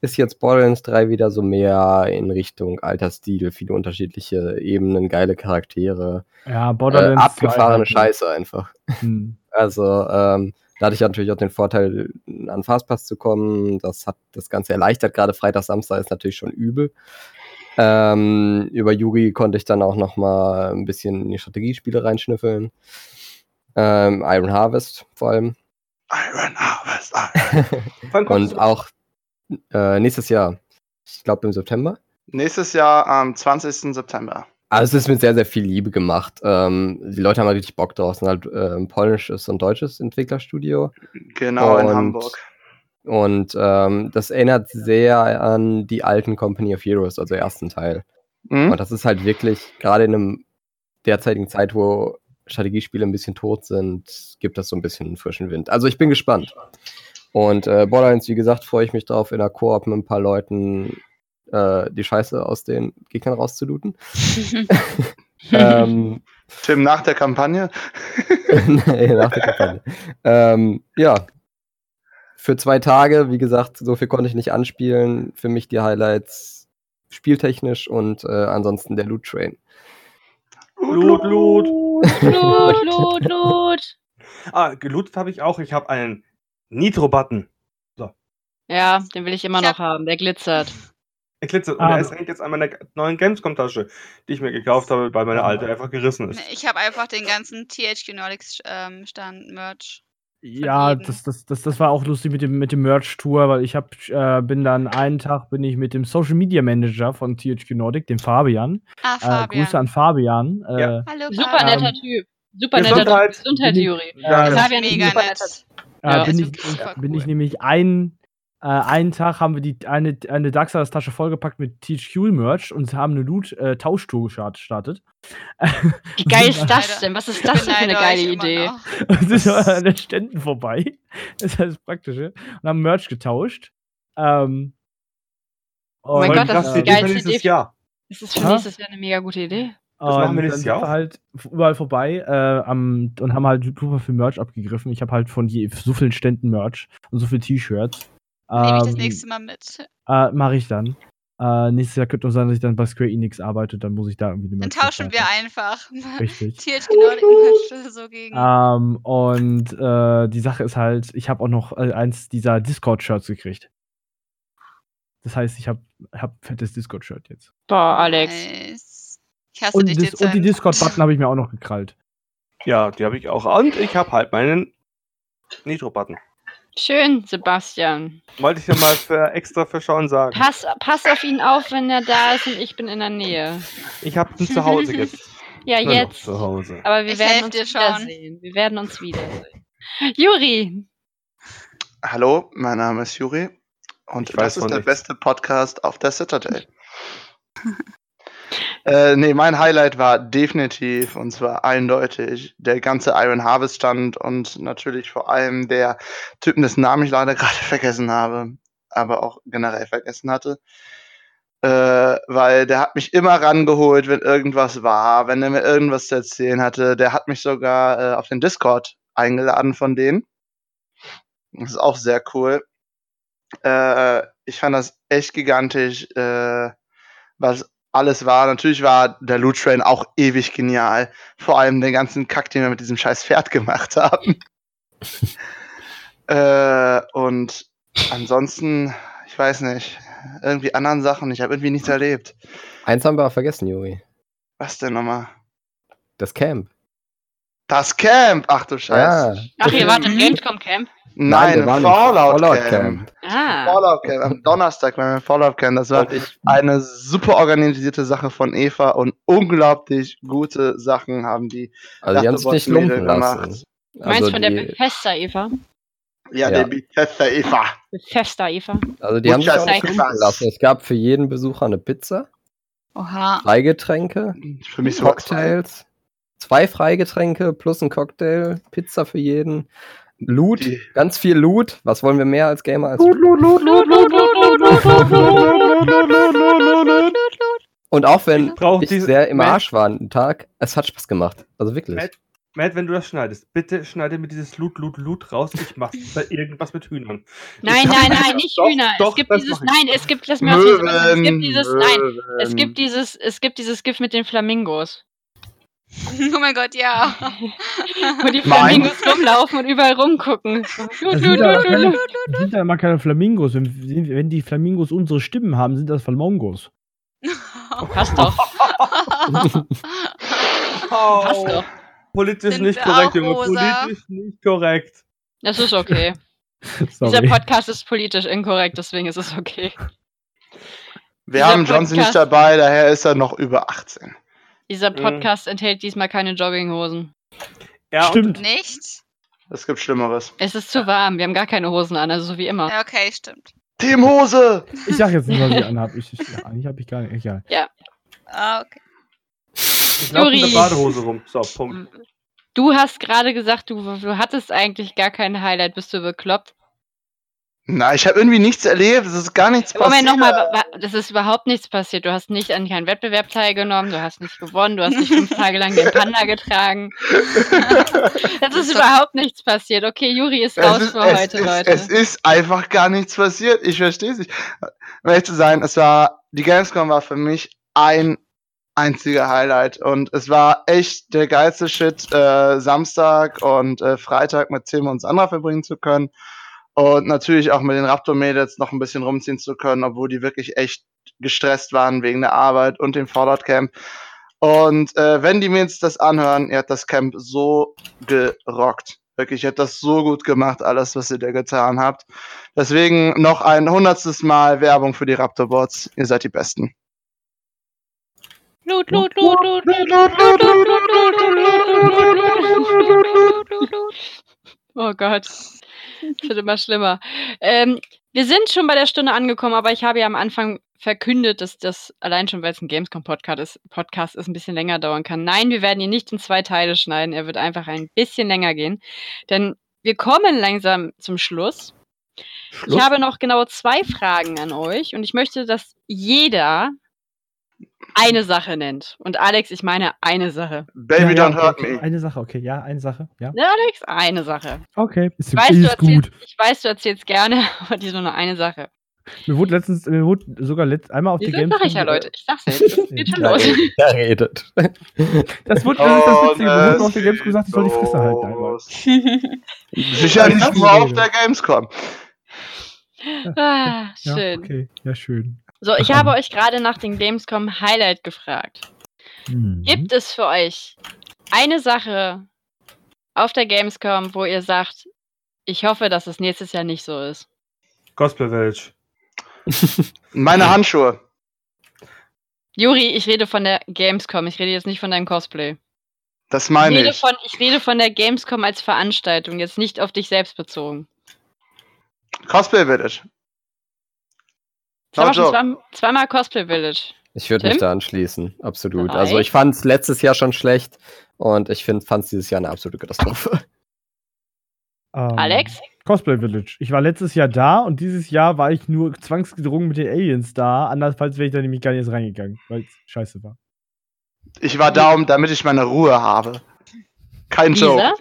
ist jetzt Borderlands drei wieder so mehr in Richtung alter Stil, viele unterschiedliche Ebenen, geile Charaktere, ja, Borderlands äh, abgefahrene Scheiße einfach. Hm. Also ähm, da hatte ich natürlich auch den Vorteil, an Fastpass zu kommen, das hat das Ganze erleichtert, gerade Freitag, Samstag ist natürlich schon übel. Ähm, über Yuri konnte ich dann auch nochmal ein bisschen in die Strategiespiele reinschnüffeln. Ähm, Iron Harvest vor allem. Iron Harvest, Iron. Und auch Äh, nächstes Jahr. Ich glaube im September. Nächstes Jahr am ähm, zwanzigsten September. Also es ist mit sehr, sehr viel Liebe gemacht. Ähm, die Leute haben halt richtig Bock drauf. Es ist halt äh, ein polnisches und deutsches Entwicklerstudio. Genau, und in Hamburg. Und ähm, das erinnert sehr an die alten Company of Heroes, also ersten Teil. Mhm. Und das ist halt wirklich, gerade in einem derzeitigen Zeit, wo Strategiespiele ein bisschen tot sind, gibt das so ein bisschen einen frischen Wind. Also ich bin gespannt. Und äh, Borderlands, wie gesagt, freue ich mich drauf, in der Koop mit ein paar Leuten äh, die Scheiße aus den Gegnern rauszuluten. ähm, Tim, nach der Kampagne? Nein, nach der Kampagne. ähm, ja, für zwei Tage, wie gesagt, so viel konnte ich nicht anspielen. Für mich die Highlights spieltechnisch und äh, ansonsten der Loot Train. Loot, Loot, Loot, Loot, Loot, Loot. Ah, gelootet habe ich auch. Ich habe einen Nitro-Button. So. Ja, den will ich immer ich noch hab... haben. Der glitzert. Der glitzert. Und ah, der ist eigentlich jetzt an meiner neuen Gamescom-Tasche, die ich mir gekauft habe, weil meine alte einfach gerissen ist. Ich habe einfach den ganzen T H Q Nordics-Stand-Merch. Ähm, ja, das, das, das, das war auch lustig mit dem, mit dem Merch-Tour, weil ich hab, äh, bin dann einen Tag bin ich mit dem Social-Media-Manager von T H Q Nordic, dem Fabian. Ah, Fabian. Äh, Grüße an Fabian. Äh, ja. Hallo, super netter ähm, Typ. Super netter Typ. Gesundheit, Juri. Ja, Fabian, mega nett. Ja, ja, bin, ich, bin cool. ich nämlich ein, äh, einen Tag haben wir die, eine, eine Darksiders-Tasche vollgepackt mit T H Q-Merch und haben eine Loot-Tauschtour äh, gestartet. Wie geil ist das denn? Was ist das denn für eine geile Idee? Und sind an den Ständen vorbei. Das ist das Praktische. Und haben Merch getauscht. Ähm, oh mein Gott, das ist eine geile Idee. Das ist für nächstes Jahr eine mega gute Idee. Das machen wir nächstes Jahr. Dann sind wir halt überall vorbei äh, am, und haben halt super viel Merch abgegriffen. Ich habe halt von je, so vielen Ständen Merch und so viele T-Shirts. Nehme ähm, ich das nächste Mal mit. Äh, Mache ich dann. Äh, Äh, nächstes Jahr könnte auch sein, dass ich dann bei Square Enix arbeite, dann muss ich da irgendwie eine Dann tauschen wir einfach. Richtig. T H Q Nordic so gegen. Ähm, und äh, die Sache ist halt, ich habe auch noch eins dieser Discord-Shirts gekriegt. Das heißt, ich habe hab fettes Discord-Shirt jetzt. Boah, Alex. Nice. Ich hasse und dich dis- jetzt. Und die Discord-Button habe ich mir auch noch gekrallt. Ja, die habe ich auch. Und ich habe halt meinen Nitro-Button. Schön, Sebastian. Wollte ich ja mal für extra für Sean sagen. Pass, pass auf ihn auf, wenn er da ist und ich bin in der Nähe. Ich hab ihn zu Hause jetzt. Ja, Nein, jetzt. Zu Hause. Aber wir ich werden uns wiedersehen. Wir werden uns wiedersehen. Juri. Hallo, mein Name ist Juri. Und ich das ist der nichts. beste Podcast auf der Citadel. äh, nee, mein Highlight war definitiv, und zwar eindeutig, der ganze Iron Harvest Stand und natürlich vor allem der Typen, dessen Namen ich leider gerade vergessen habe, aber auch generell vergessen hatte. Äh, weil der hat mich immer rangeholt, wenn irgendwas war, wenn er mir irgendwas zu erzählen hatte. Der hat mich sogar äh, auf den Discord eingeladen von denen. Das ist auch sehr cool. Äh, ich fand das echt gigantisch, äh, was alles war. Natürlich war der Loot Train auch ewig genial. Vor allem den ganzen Kack, den wir mit diesem scheiß Pferd gemacht haben. äh, und ansonsten, ich weiß nicht, irgendwie anderen Sachen. Ich habe irgendwie nichts erlebt. Eins haben wir vergessen, Juri. Was denn nochmal? Das Camp. Das Camp! Ach du Scheiße. Ja. Ach, ihr wart im Gamescom-Camp? Nein, Nein Fallout, Fallout Camp. Camp. Ah. Fallout Camp. Am Donnerstag waren wir Fallout Camp. Das war eine super organisierte Sache von Eva und unglaublich gute Sachen haben die. Also die haben es nicht lumpen lassen. Also meinst du von der Bethesda Eva? Ja, ja, der Bethesda Eva. Bethesda Eva. Also die Muchas haben sich auch nicht lumpen lassen. Es gab für jeden Besucher eine Pizza, Oha. drei Getränke, für mich Cocktails, zwei Freigetränke plus ein Cocktail, Pizza für jeden. Loot, die. Ganz viel Loot. Was wollen wir mehr als Gamer? Als Loot, Loot, Loot, Loot, Loot, Loot, Loot, Loot, Loot, Loot, Loot, Loot. Und auch wenn ich, ich sehr im Matt. Arsch war an den Tag, es hat Spaß gemacht. Also wirklich. Matt, Matt, wenn du das schneidest, bitte schneide mir dieses Loot, Loot, Loot raus. Ich mach irgendwas mit Hühnern. Nein, nein, nein, nicht doch, Hühner. Doch, es gibt dieses, nein, es gibt, lass mich Möwen, es gibt dieses, Möwen. nein, es gibt dieses, es gibt dieses Gift mit den Flamingos. Oh mein Gott, ja. Wo die Flamingos Nein. rumlaufen und überall rumgucken. Das sind da keine, sind da immer keine Flamingos. Wenn, wenn die Flamingos unsere Stimmen haben, sind das Flamongos. Passt doch. Oh. Passt doch. Politisch sind nicht korrekt, Junge. Politisch nicht korrekt. Das ist okay. Dieser Podcast ist politisch inkorrekt, deswegen ist es okay. Wir Dieser haben Johnson Podcast- nicht dabei, daher ist er noch über achtzehn. Dieser Podcast mhm. enthält diesmal keine Jogginghosen. Ja, stimmt. Nicht? Es gibt Schlimmeres. Es ist zu warm, wir haben gar keine Hosen an, also so wie immer. Okay, stimmt. Themenhose! Ich sag jetzt nicht, was ich anhab. Ich, ich, eigentlich hab ich gar nicht, egal. Ja. Okay. Ich laufe mit der Badehose rum. So, Punkt. Du hast gerade gesagt, du, du hattest eigentlich gar kein Highlight, bist du bekloppt? Na, ich habe irgendwie nichts erlebt, es ist gar nichts Moment, passiert. Moment, nochmal, das ist überhaupt nichts passiert. Du hast nicht an keinen Wettbewerb teilgenommen, du hast nicht gewonnen, du hast nicht fünf Tage lang den Panda getragen. Das ist überhaupt nichts passiert. Okay, Juri ist raus ist, für es heute, ist, Leute. Es ist einfach gar nichts passiert, ich verstehe es nicht. Um ehrlich zu sein, es war, die Gamescom war für mich ein einziger Highlight und es war echt der geilste Shit, äh, Samstag und äh, Freitag mit Tim und Sandra verbringen zu können. Und natürlich auch mit den Raptor-Mädels noch ein bisschen rumziehen zu können, obwohl die wirklich echt gestresst waren wegen der Arbeit und dem Fallout-Camp. Und äh, wenn die Mädels das anhören, ihr habt das Camp so gerockt. Wirklich, ihr habt das so gut gemacht, alles, was ihr da getan habt. Deswegen noch ein hundertstes Mal Werbung für die Raptor-Bots. Ihr seid die Besten. Loot, loot, loot, loot, loot, loot, loot, loot, loot, loot, loot. Oh Gott. Es wird immer schlimmer. Ähm, wir sind schon bei der Stunde angekommen, aber ich habe ja am Anfang verkündet, dass das allein schon, weil es ein Gamescom-Podcast ist, Podcast ist, ein bisschen länger dauern kann. Nein, wir werden ihn nicht in zwei Teile schneiden. Er wird einfach ein bisschen länger gehen. Denn wir kommen langsam zum Schluss. Schluss? Ich habe noch genau zwei Fragen an euch und ich möchte, dass jeder eine Sache nennt. Und Alex, ich meine eine Sache. Baby, ja, don't hurt me. Eine Sache, okay. Ja, eine Sache. Ja. Na, Alex, eine Sache. Okay, ist, ich weiß, ist du gut. Ich weiß, du erzählst gerne, aber die ist nur noch eine Sache. Mir wurde letztens, mir wurde sogar letzt, einmal auf die Gamescom. Das mache ich ja, Leute. Ich sag's ja jetzt. Geht schon los. Da redet. Das wurde, das ist das Witzige. Mir wurde auf der Gamescom gesagt, ich soll die Fresse halten einmal. Sicherlich nur auf der Gamescom. Ah, schön. Ja, okay. Ja, schön. So, ich habe euch gerade nach dem Gamescom Highlight gefragt. Mhm. Gibt es für euch eine Sache auf der Gamescom, wo ihr sagt, ich hoffe, dass es nächstes Jahr nicht so ist? Gospelwelch. Meine Handschuhe. Juri, ich rede von der Gamescom. Ich rede jetzt nicht von deinem Cosplay. Das meine ich. Rede ich. Von, ich rede von der Gamescom als Veranstaltung, jetzt nicht auf dich selbst bezogen. Cosplay Village. No zweimal, zweimal Cosplay Village. Ich würde mich da anschließen, absolut. Drei. Also ich fand es letztes Jahr schon schlecht und ich fand es dieses Jahr eine absolute Katastrophe. Um, Alex? Cosplay Village. Ich war letztes Jahr da und dieses Jahr war ich nur zwangsgedrungen mit den Aliens da. Andernfalls wäre ich da nämlich gar nicht erst reingegangen, weil es scheiße war. Ich war da, um, damit ich meine Ruhe habe. Kein Joke.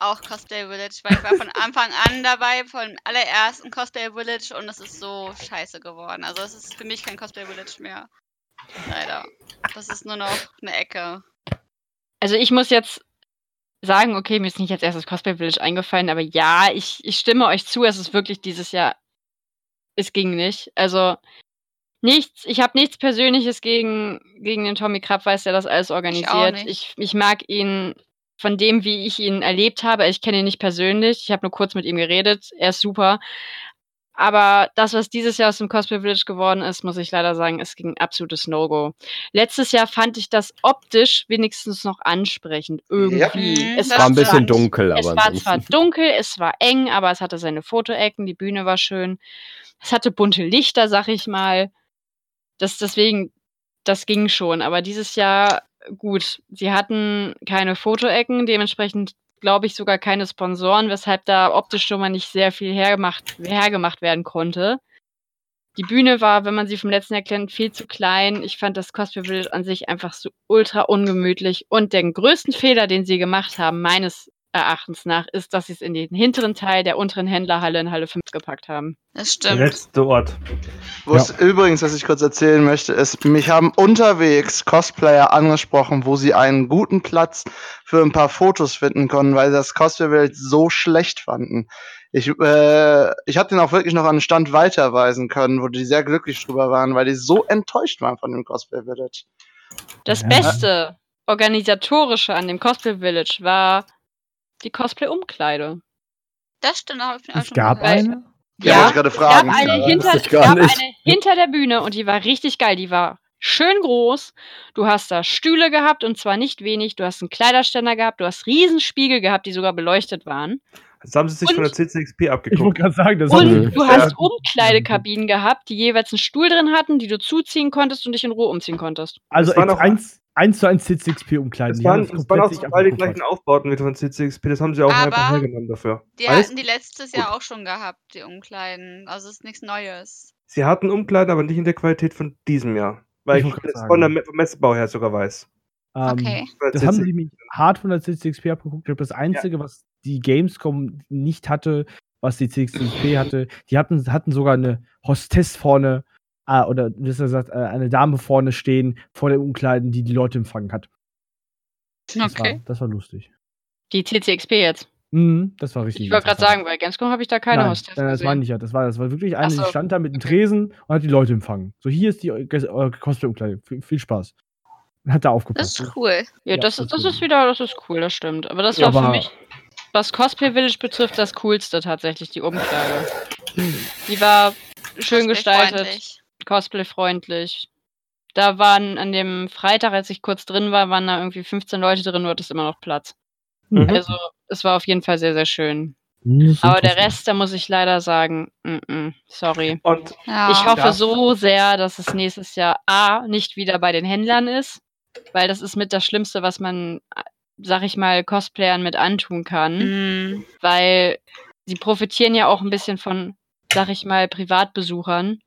Auch Cosplay Village, weil ich war von Anfang an dabei, von allerersten Cosplay Village und es ist so scheiße geworden. Also es ist für mich kein Cosplay Village mehr. Leider. Das ist nur noch eine Ecke. Also ich muss jetzt sagen, okay, mir ist nicht als erstes Cosplay Village eingefallen, aber ja, ich, ich stimme euch zu, es ist wirklich dieses Jahr, es ging nicht. Also nichts, ich habe nichts Persönliches gegen, gegen den Tommy Krabbeis, der das alles organisiert. Ich, ich, ich mag ihn von dem, wie ich ihn erlebt habe. Ich kenne ihn nicht persönlich. Ich habe nur kurz mit ihm geredet. Er ist super. Aber das, was dieses Jahr aus dem Cosplay Village geworden ist, muss ich leider sagen, es ging ein absolutes No-Go. Letztes Jahr fand ich das optisch wenigstens noch ansprechend. Irgendwie. Ja. Es war, war ein bisschen zwar, dunkel. Aber es war ansonsten. zwar dunkel, es war eng, aber es hatte seine Fotoecken, die Bühne war schön. Es hatte bunte Lichter, sag ich mal. Das, deswegen, das ging schon. Aber dieses Jahr gut, sie hatten keine Fotoecken, dementsprechend glaube ich sogar keine Sponsoren, weshalb da optisch schon mal nicht sehr viel hergemacht, hergemacht werden konnte. Die Bühne war, wenn man sie vom letzten Jahr kennt, viel zu klein. Ich fand das Cosplay Village an sich einfach so ultra ungemütlich und den größten Fehler, den sie gemacht haben, meines Erachtens nach, ist, dass sie es in den hinteren Teil der unteren Händlerhalle in Halle fünf gepackt haben. Das stimmt. Der letzte Ort. Wo es ja. übrigens, was ich kurz erzählen möchte, ist, mich haben unterwegs Cosplayer angesprochen, wo sie einen guten Platz für ein paar Fotos finden konnten, weil sie das Cosplay-Welt so schlecht fanden. Ich, äh, ich habe den auch wirklich noch an den Stand weiterweisen können, wo die sehr glücklich drüber waren, weil die so enttäuscht waren von dem Cosplay-Village. Das ja. Beste Organisatorische an dem Cosplay-Village war die Cosplay-Umkleide. Das stimmt auch. Es gab eine? Ja, wollte ich gerade fragen. Es gab eine, ja, hinter, ich gab eine hinter der Bühne und die war richtig geil. Die war schön groß. Du hast da Stühle gehabt und zwar nicht wenig. Du hast einen Kleiderständer gehabt. Du hast riesen Spiegel gehabt, die sogar beleuchtet waren. Das haben sie sich und, von der C C X P abgeguckt. Ich wollte gerade sagen, das Und du hast Umkleidekabinen gehabt, die jeweils einen Stuhl drin hatten, die du zuziehen konntest und dich in Ruhe umziehen konntest. Also eins eins zu eins C C X P umkleiden. Das waren, das waren auch so all die gleichen Aufbauten wie von C C X P, das haben sie auch einfach hergenommen dafür. Die Alles hatten die letztes Jahr gut. auch schon gehabt, die Umkleiden. Also es ist nichts Neues. Sie hatten Umkleiden, aber nicht in der Qualität von diesem Jahr. Weil ich, ich das von der Me- Messebau her sogar weiß. Okay. Um, das haben sie mich hart von der C C X P abgeguckt. Ich glaube, das Einzige, ja. was die Gamescom nicht hatte, was die C C X P hatte, die hatten, hatten sogar eine Hostess vorne, Ah, oder besser gesagt, eine Dame vorne stehen, vor den Umkleiden, die die Leute empfangen hat. Das okay. War, das war lustig. Die C C X P jetzt? Mhm, das war richtig. Ich wollte gerade sagen, bei Gamescom habe ich da keine Hostess gesehen. Nein, das war nicht, das war, das war wirklich eine, so. Die stand da mit dem Tresen und hat die Leute empfangen. So, hier ist die eure Cosplay-Umkleide. F- viel Spaß. Hat da aufgepasst. Das ist cool. Ja, ja das, das, ist, das cool. ist wieder, das ist cool, das stimmt. Aber das ja, war aber für mich, was Cosplay Village betrifft, das Coolste tatsächlich, die Umkleide. Die war schön gestaltet. Cosplay-freundlich. Da waren an dem Freitag, als ich kurz drin war, waren da irgendwie fünfzehn Leute drin, nur hattest immer noch Platz. Mhm. Also, es war auf jeden Fall sehr, sehr schön. Mhm, aber der Rest, da muss ich leider sagen, m-m, sorry. Und ja. ich hoffe so sehr, dass es nächstes Jahr A, nicht wieder bei den Händlern ist, weil das ist mit das Schlimmste, was man, sag ich mal, Cosplayern mit antun kann, mhm. weil sie profitieren ja auch ein bisschen von, sag ich mal, Privatbesuchern,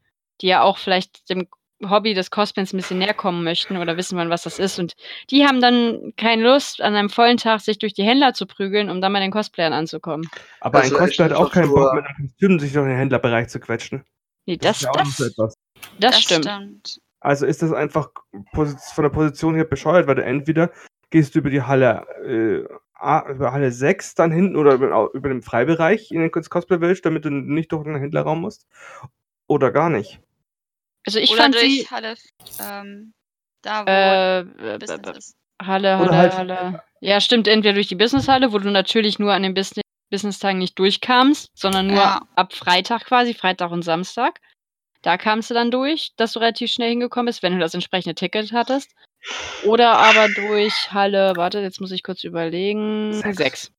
die ja auch vielleicht dem Hobby des Cosplays ein bisschen näher kommen möchten oder wissen wollen, was das ist. Und die haben dann keine Lust, an einem vollen Tag sich durch die Händler zu prügeln, um dann bei den Cosplayern anzukommen. Aber also ein Cosplayer hat auch keinen Bock, mit einem Kostüm sich durch den Händlerbereich zu quetschen. Nee, das, das, das, das, das, das stimmt. stimmt. Also ist das einfach von der Position her bescheuert, weil du entweder gehst du über die Halle äh, A, über Halle sechs dann hinten oder über, über den Freibereich in den Cosplay-Welt, damit du nicht durch den Händlerraum musst. Oder gar nicht. Also ich oder fand durch sie, Halle, ähm, da wo äh, Business äh, ist. Halle, Halle, halt, Halle. Ja, stimmt, entweder durch die Businesshalle, wo du natürlich nur an den Business Business-Tagen nicht durchkamst, sondern nur ja. ab Freitag quasi, Freitag und Samstag. Da kamst du dann durch, dass du relativ schnell hingekommen bist, wenn du das entsprechende Ticket hattest. Oder aber durch Halle, warte, jetzt muss ich kurz überlegen, sechs. Sechs,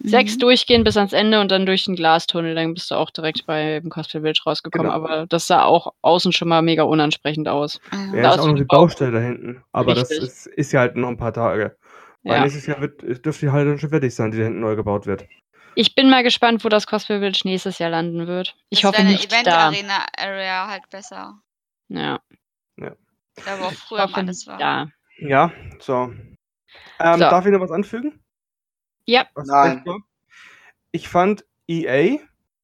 mhm. sechs durchgehen bis ans Ende und dann durch den Glastunnel, dann bist du auch direkt beim Cosplay Village rausgekommen. Genau. Aber das sah auch außen schon mal mega unansprechend aus. Ja, da ist auch noch die Baustelle da hinten, aber richtig. das ist, ist ja halt noch ein paar Tage. Weil ja. nächstes Jahr wird, dürfte die Halle dann schon fertig sein, die da hinten neu gebaut wird. Ich bin mal gespannt, wo das Cosplay Village nächstes Jahr landen wird. Ich das hoffe nicht Event da. Event Arena Area halt besser. Ja. Ja. Da war auch früher alles war. Da. Ja, so. Ähm, so. Darf ich noch was anfügen? Ja. Was Nein. Ich fand E A,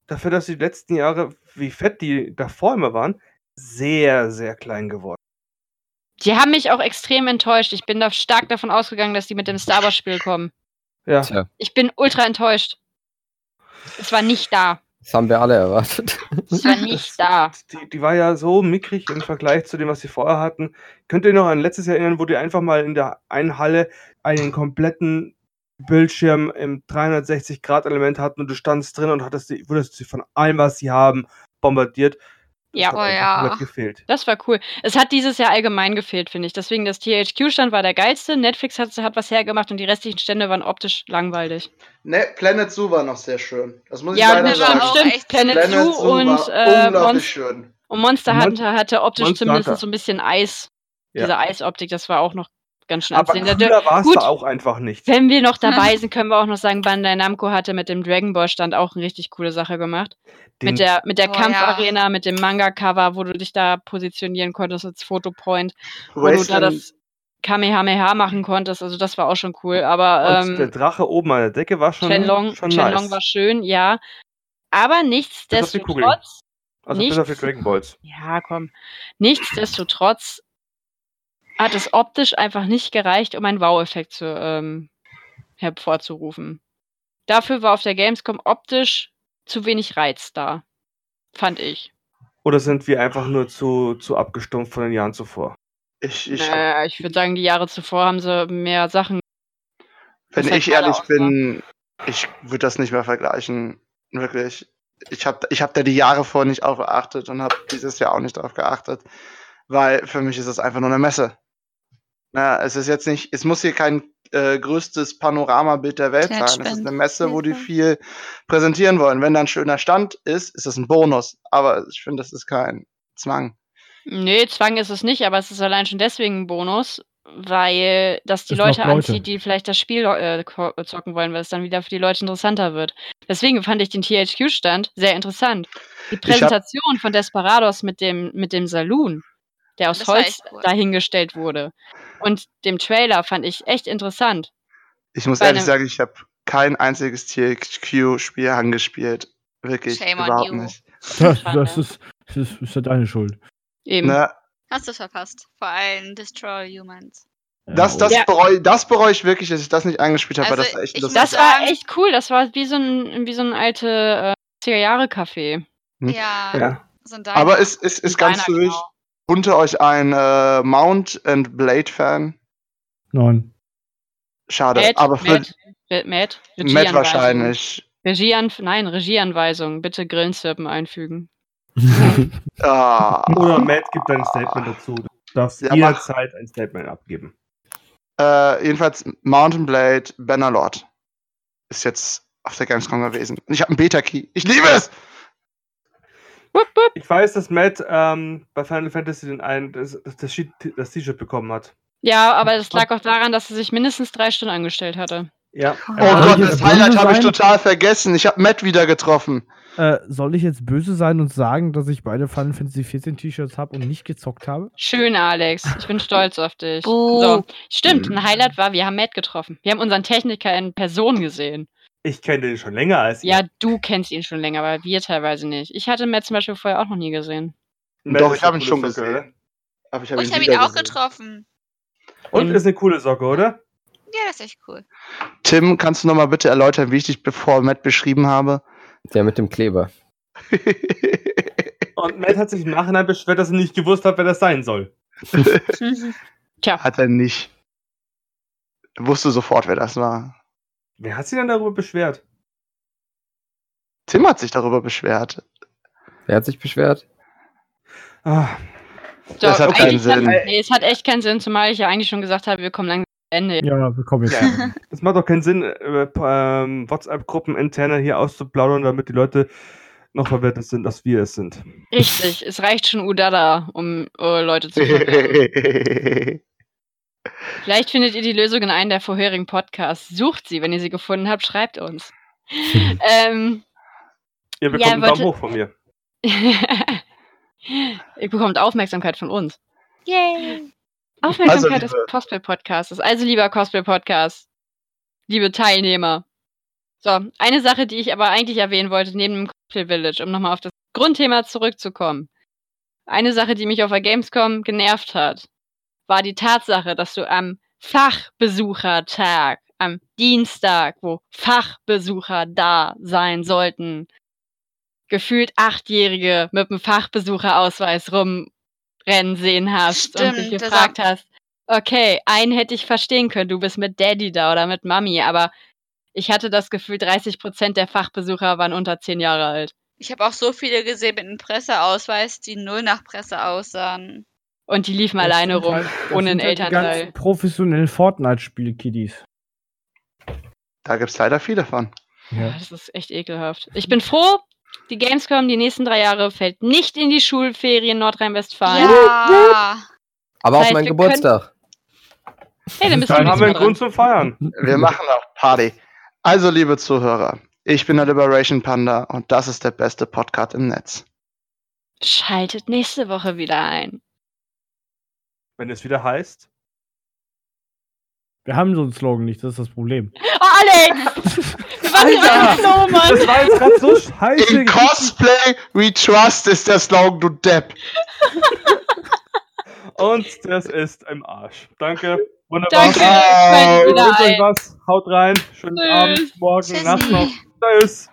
dafür, dass die letzten Jahre, wie fett die davor immer waren, sehr, sehr klein geworden. Die haben mich auch extrem enttäuscht. Ich bin da stark davon ausgegangen, dass die mit dem Star Wars-Spiel kommen. Ja. Tja. Ich bin ultra enttäuscht. Es war nicht da. Das haben wir alle erwartet. Es war nicht da. Die, die war ja so mickrig im Vergleich zu dem, was sie vorher hatten. Könnt ihr noch an letztes Jahr erinnern, wo die einfach mal in der einen Halle einen kompletten Bildschirm im dreihundertsechzig Grad Element hatten und du standst drin und hattest die, wurdest sie von allem, was sie haben, bombardiert? Ja, das, oh ja. Gefehlt. Das war cool. Es hat dieses Jahr allgemein gefehlt, finde ich. Deswegen, das T H Q-Stand war der geilste. Netflix hat, hat was hergemacht und die restlichen Stände waren optisch langweilig. Ne, Planet Zoo war noch sehr schön. Das muss ich ja, leider sagen. Ja, stimmt. Planet, Planet Zoo, Zoo und, äh, Monst- schön. und Monster Hunter hatte optisch Monster zumindest Hunter. so ein bisschen Eis. Ja. Diese Eisoptik, das war auch noch ganz schön anzusehen. Aber cooler war es da auch einfach nicht. Wenn wir noch dabei sind, können wir auch noch sagen, Bandai Namco hatte mit dem Dragon Ball Stand auch eine richtig coole Sache gemacht. Den mit der, mit der oh, Kampfarena, ja. mit dem Manga-Cover, wo du dich da positionieren konntest als Fotopoint, wo du da das Kamehameha machen konntest. Also das war auch schon cool. Aber ähm, der Drache oben an der Decke war schon Shenlong, schon Shenlong nice. war schön, ja. Aber nichtsdestotrotz... Also nichts, bis auf die Dragon Balls. Ja, komm. Nichtsdestotrotz hat es optisch einfach nicht gereicht, um einen Wow-Effekt zu, ähm, hervorzurufen. Dafür war auf der Gamescom optisch zu wenig Reiz da, fand ich. Oder sind wir einfach nur zu, zu abgestumpft von den Jahren zuvor? Ich, ich, naja, ich würde sagen, die Jahre zuvor haben sie mehr Sachen. Wenn ich ehrlich bin, ich würde das nicht mehr vergleichen, wirklich. Ich habe ich hab da die Jahre vor nicht drauf geachtet und habe dieses Jahr auch nicht drauf geachtet, weil für mich ist das einfach nur eine Messe. Na, es ist jetzt nicht, es muss hier kein äh, größtes Panoramabild der Welt sein. Es ist eine Messe, wo die viel präsentieren wollen. Wenn da ein schöner Stand ist, ist das ein Bonus. Aber ich finde, das ist kein Zwang. Nee, Zwang ist es nicht, aber es ist allein schon deswegen ein Bonus, weil das die Leute, Leute anzieht, die vielleicht das Spiel äh, zocken wollen, weil es dann wieder für die Leute interessanter wird. Deswegen fand ich den T H Q-Stand sehr interessant. Die Präsentation von Desperados mit dem, mit dem Saloon, der aus Holz dahingestellt wurde. Und dem Trailer fand ich echt interessant. Ich muss Bei ehrlich sagen, ich habe kein einziges T H Q-Spiel angespielt. Wirklich, Shame überhaupt nicht. Das, das, ist, das ist, ist ja deine Schuld. Eben. Na, hast du es verpasst. Vor allem Destroy All Humans. Das, das ja. bereue bereu ich wirklich, dass ich das nicht angespielt habe. Also das, das, das war echt cool. Das war wie so ein, wie so ein alte äh, zwanziger-Jahre-Café. Hm? Ja. ja. So ein Aber es ist, ist, ist ganz für unter euch ein äh, Mount and Blade Fan? Nein. Schade, Matt, aber für Matt, Matt, Matt, Matt wahrscheinlich. Regieanf- Nein, Regieanweisung. Bitte Grillenzirpen einfügen. ah. Oder Matt gibt ein Statement dazu. Du darfst ja, jederzeit ein Statement abgeben. Äh, jedenfalls Mount and Blade Bannerlord ist jetzt auf der Gamescom gewesen. Und ich habe einen Beta-Key. Ich liebe es! Ich weiß, dass Matt ähm, bei Final Fantasy den einen das, das, das T-Shirt bekommen hat. Ja, aber das lag auch daran, dass er sich mindestens drei Stunden angestellt hatte. Ja. Oh Gott, das Highlight habe ich total vergessen. Ich habe Matt wieder getroffen. Äh, soll ich jetzt böse sein und sagen, dass ich beide Final Fantasy vierzehn T-Shirts habe und nicht gezockt habe? Schön, Alex. Ich bin stolz auf dich. So. Stimmt, ein Highlight war, wir haben Matt getroffen. Wir haben unseren Techniker in Person gesehen. Ich kenne den schon länger als ja, ihr. Ja, du kennst ihn schon länger, aber wir teilweise nicht. Ich hatte Matt zum Beispiel vorher auch noch nie gesehen. Matt Doch, ich habe ihn schon Socke. gesehen. Aber ich habe oh, ihn, hab ihn auch gesehen. getroffen. Und mhm. ist eine coole Socke, oder? Ja, das ist echt cool. Tim, kannst du nochmal bitte erläutern, wie ich dich bevor Matt beschrieben habe? Der mit dem Kleber. Und Matt hat sich im Nachhinein beschwert, dass er nicht gewusst hat, wer das sein soll. Tja. Hat er nicht. Er wusste sofort, wer das war. Wer hat sich denn darüber beschwert? Tim hat sich darüber beschwert. Wer hat sich beschwert? Ah. So, das hat keinen Sinn. Hat, nee, es hat echt keinen Sinn, zumal ich ja eigentlich schon gesagt habe, wir kommen langsam zum Ende. Ja, wir kommen jetzt. Ja. Es macht doch keinen Sinn, ähm, WhatsApp-Gruppen interner hier auszuplaudern, damit die Leute noch verwirrt sind, dass wir es sind. Richtig, es reicht schon Udada, um uh, Leute zu verwirren. Vielleicht findet ihr die Lösung in einem der vorherigen Podcasts. Sucht sie, wenn ihr sie gefunden habt, schreibt uns. ähm, ihr bekommt ja, einen Daumen hoch von mir. Ihr bekommt Aufmerksamkeit von uns. Yay! Aufmerksamkeit also, des Cosplay-Podcasts. Also, lieber Cosplay-Podcast, liebe Teilnehmer. So, eine Sache, die ich aber eigentlich erwähnen wollte, neben dem Cosplay-Village, um nochmal auf das Grundthema zurückzukommen. Eine Sache, die mich auf der Gamescom genervt hat, war die Tatsache, dass du am Fachbesuchertag, am Dienstag, wo Fachbesucher da sein sollten, gefühlt Achtjährige mit einem Fachbesucherausweis rumrennen sehen hast. Stimmt, und dich gefragt hast, okay, einen hätte ich verstehen können, du bist mit Daddy da oder mit Mami, aber ich hatte das Gefühl, dreißig Prozent der Fachbesucher waren unter zehn Jahre alt. Ich habe auch so viele gesehen mit einem Presseausweis, die null nach Presse aussahen. Und die liefen das alleine rum, halt, ohne einen Elternteil. Ganz professionell Fortnite-Spiel-Kiddies. Da gibt's leider viele von. Ja. Das ist echt ekelhaft. Ich bin froh, die Gamescom die nächsten drei Jahre fällt nicht in die Schulferien Nordrhein-Westfalen. Ja. Aber das heißt, auf meinen Geburtstag. Können... Hey, dann bist du dann haben wir einen Grund zu feiern. Wir machen auch Party. Also, liebe Zuhörer, ich bin der Liberation Panda und das ist der beste Podcast im Netz. Schaltet nächste Woche wieder ein. Wenn es wieder heißt. Wir haben so einen Slogan nicht, das ist das Problem. Oh, Alex! Alter, Slogan, das war jetzt gerade so scheiße. In Cosplay we trust ist der Slogan, du Depp. Und das ist im Arsch. Danke. Wunderbar. Danke. Oh. Ich wünsche euch was. Haut rein. Schönen Tschüss. Abend, morgen, Tschüssi. Nacht noch. Tschüss.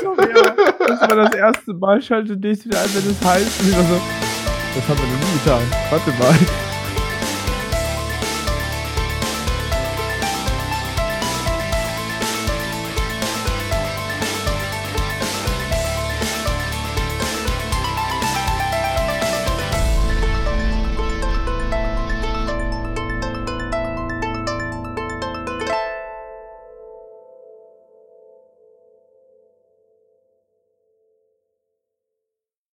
Sorry, das war das erste Mal, schalte dich wieder ein, wenn es heißt. Das haben wir noch nie getan. Warte mal.